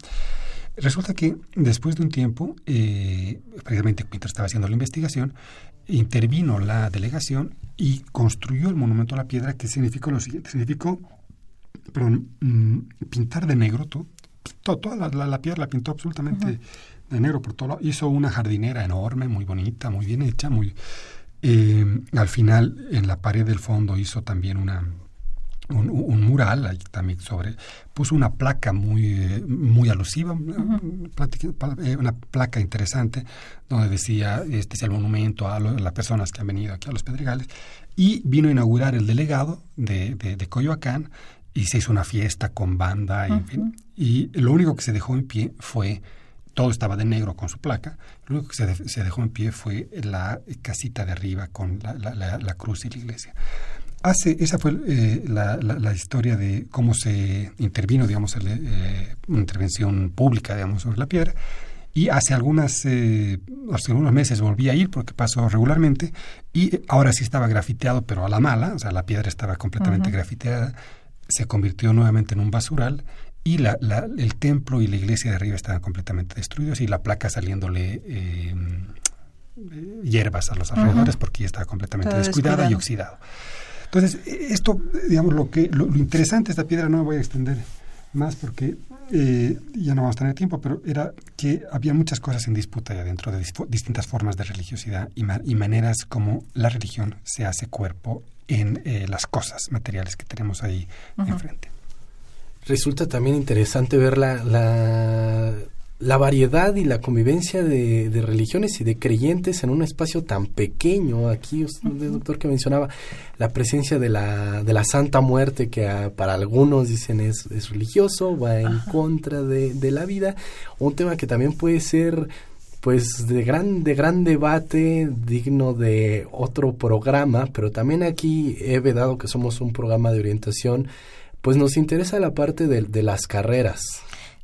Resulta que después de un tiempo, precisamente mientras estaba haciendo la investigación, intervino la delegación y construyó el monumento a la piedra, que significó lo siguiente, pintar de negro todo. Toda la piedra la pintó absolutamente de negro por todo lado. Hizo una jardinera enorme, muy bonita, muy bien hecha. Al final, en la pared del fondo hizo también un mural ahí también puso una placa muy alusiva, una placa interesante donde decía, este es el monumento a las personas que han venido aquí a los Pedregales, y vino a inaugurar el delegado de Coyoacán y se hizo una fiesta con banda, en fin, y lo único que se dejó en pie fue, todo estaba de negro con su placa, lo único que se dejó en pie fue la casita de arriba con la cruz y la iglesia. Esa fue la historia de cómo se intervino, digamos, una intervención pública, digamos, sobre la piedra. Y hace algunos meses volví a ir porque pasó regularmente y ahora sí estaba grafiteado, pero a la mala, o sea, la piedra estaba completamente grafiteada, se convirtió nuevamente en un basural y el templo y la iglesia de arriba estaban completamente destruidos y la placa saliéndole... hierbas a los alrededores porque ya estaba completamente descuidada y oxidado. Entonces, esto, digamos, lo interesante de esta piedra, no me voy a extender más porque ya no vamos a tener tiempo, pero era que había muchas cosas en disputa allá adentro de distintas formas de religiosidad y maneras como la religión se hace cuerpo en las cosas materiales que tenemos ahí enfrente. Resulta también interesante ver la variedad y la convivencia de religiones y de creyentes en un espacio tan pequeño. Aquí usted, doctor, que mencionaba la presencia de la Santa Muerte, que para algunos dicen es religioso, va en contra de la vida, un tema que también puede ser pues de gran debate, digno de otro programa, pero también aquí he vedado que somos un programa de orientación, pues nos interesa la parte de las carreras.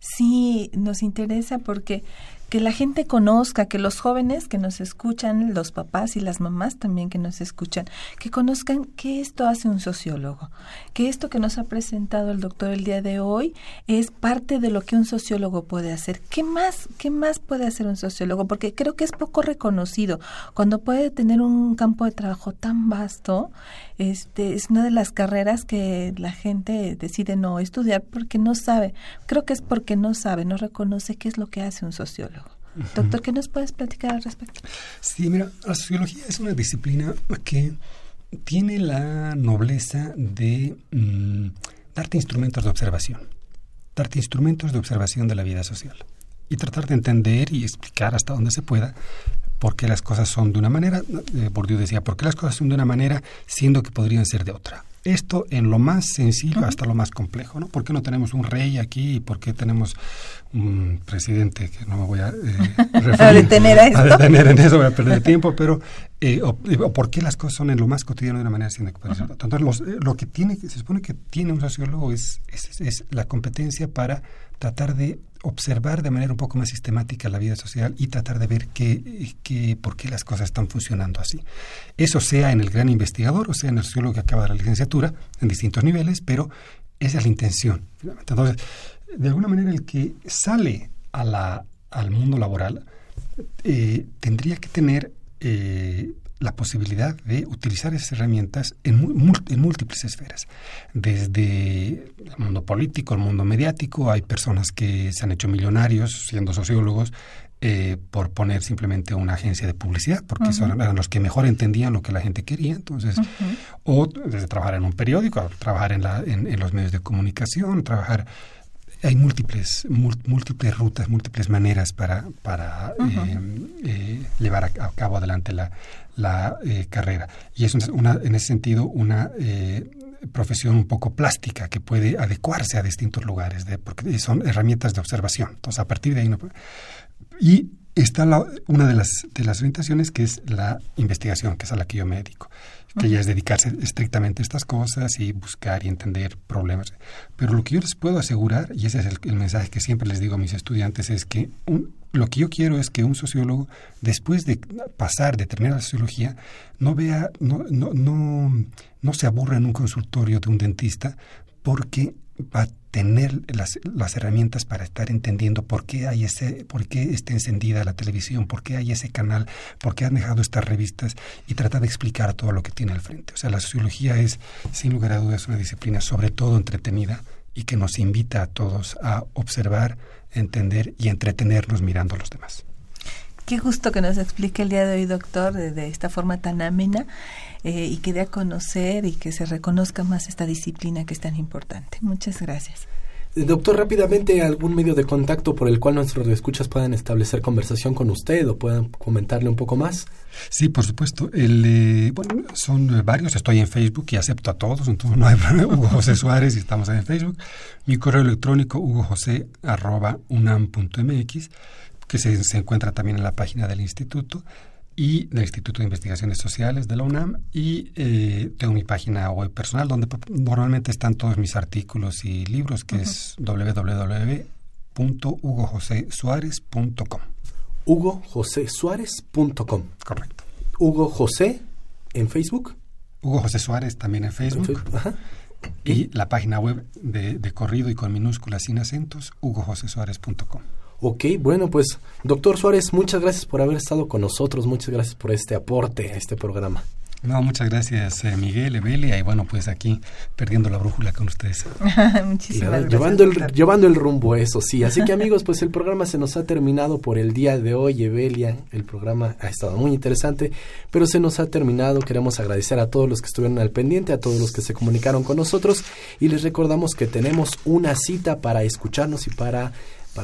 Sí, nos interesa porque que la gente conozca, que los jóvenes que nos escuchan, los papás y las mamás también que nos escuchan, que conozcan que esto hace un sociólogo, que esto que nos ha presentado el doctor el día de hoy es parte de lo que un sociólogo puede hacer. ¿Qué más puede hacer un sociólogo? Porque creo que es poco reconocido. Cuando puede tener un campo de trabajo tan vasto, es una de las carreras que la gente decide no estudiar porque no sabe. Creo que es porque no sabe, no reconoce qué es lo que hace un sociólogo. Doctor, ¿qué nos puedes platicar al respecto? Sí, mira, la sociología es una disciplina que tiene la nobleza de darte instrumentos de observación de la vida social y tratar de entender y explicar hasta donde se pueda por qué las cosas son de una manera. Bourdieu decía, ¿por qué las cosas son de una manera siendo que podrían ser de otra? Esto en lo más sencillo hasta lo más complejo, ¿no? ¿Por qué no tenemos un rey aquí? ¿Por qué tenemos un presidente? Que no me voy a referir, a detener en eso, voy a perder tiempo, pero ¿por qué las cosas son en lo más cotidiano de una manera siendo que puede ser? Entonces, lo que tiene, se supone que tiene un sociólogo es la competencia para tratar de observar de manera un poco más sistemática la vida social y tratar de ver por qué las cosas están funcionando así. Eso sea en el gran investigador o sea en el sociólogo que acaba la licenciatura, en distintos niveles, pero esa es la intención. Entonces, de alguna manera, el que sale al mundo laboral tendría que tener la posibilidad de utilizar esas herramientas en múltiples esferas. Desde el mundo político, el mundo mediático, hay personas que se han hecho millonarios siendo sociólogos por poner simplemente una agencia de publicidad, porque eran los que mejor entendían lo que la gente quería. Entonces, o desde trabajar en un periódico, trabajar en los medios de comunicación, trabajar... Hay múltiples rutas, múltiples maneras para llevar a cabo adelante la carrera. Y es en ese sentido una profesión un poco plástica que puede adecuarse a distintos lugares, porque son herramientas de observación. Entonces, a partir de ahí... Y está una de las orientaciones, que es la investigación, que es a la que yo me dedico. Que ya es dedicarse estrictamente a estas cosas y buscar y entender problemas. Pero lo que yo les puedo asegurar, y ese es el mensaje que siempre les digo a mis estudiantes, es que lo que yo quiero es que un sociólogo, después de pasar, de terminar la sociología, no se aburra en un consultorio de un dentista, porque va a tener las herramientas para estar entendiendo por qué está encendida la televisión, por qué hay ese canal, por qué han dejado estas revistas, y tratar de explicar todo lo que tiene al frente. O sea, la sociología es, sin lugar a dudas, una disciplina sobre todo entretenida y que nos invita a todos a observar, entender y entretenernos mirando a los demás. Qué gusto que nos explique el día de hoy, doctor, de esta forma tan amena y que dé a conocer y que se reconozca más esta disciplina que es tan importante. Muchas gracias. Doctor, rápidamente, ¿algún medio de contacto por el cual nuestros radioescuchas puedan establecer conversación con usted o puedan comentarle un poco más? Sí, por supuesto. Son varios. Estoy en Facebook y acepto a todos, entonces no hay problema. Hugo José Suárez, y estamos ahí en Facebook. Mi correo electrónico, hugojose@unam.mx. que se encuentra también en la página del instituto y del Instituto de Investigaciones Sociales de la UNAM, y tengo mi página web personal donde normalmente están todos mis artículos y libros, que es www.hugojosesuarez.com. hugojosesuarez.com. Correcto. Hugo José en Facebook. Hugo José Suárez también en Facebook. Y la página web de corrido y con minúsculas sin acentos, hugojosesuarez.com. Ok, bueno, pues, doctor Suárez, muchas gracias por haber estado con nosotros, muchas gracias por este aporte a este programa. No, muchas gracias, Miguel, Evelia, y bueno, pues aquí, perdiendo la brújula con ustedes. Muchísimas gracias. Llevando el rumbo, eso sí. Así que, amigos, pues el programa se nos ha terminado por el día de hoy, Evelia. El programa ha estado muy interesante, pero se nos ha terminado. Queremos agradecer a todos los que estuvieron al pendiente, a todos los que se comunicaron con nosotros, y les recordamos que tenemos una cita para escucharnos y para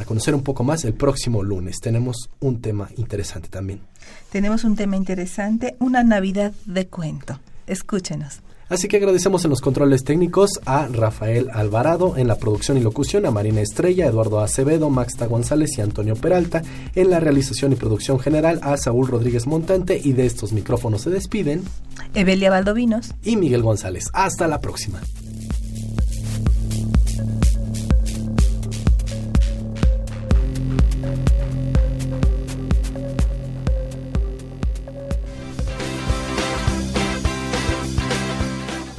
conocer un poco más el próximo lunes. Tenemos un tema interesante también. Tenemos un tema interesante, una Navidad de cuento. Escúchenos. Así que agradecemos en los controles técnicos a Rafael Alvarado, en la producción y locución a Marina Estrella, Eduardo Acevedo, Maxta González y Antonio Peralta, en la realización y producción general a Saúl Rodríguez Montante, y de estos micrófonos se despiden Evelia Baldovinos y Miguel González. Hasta la próxima.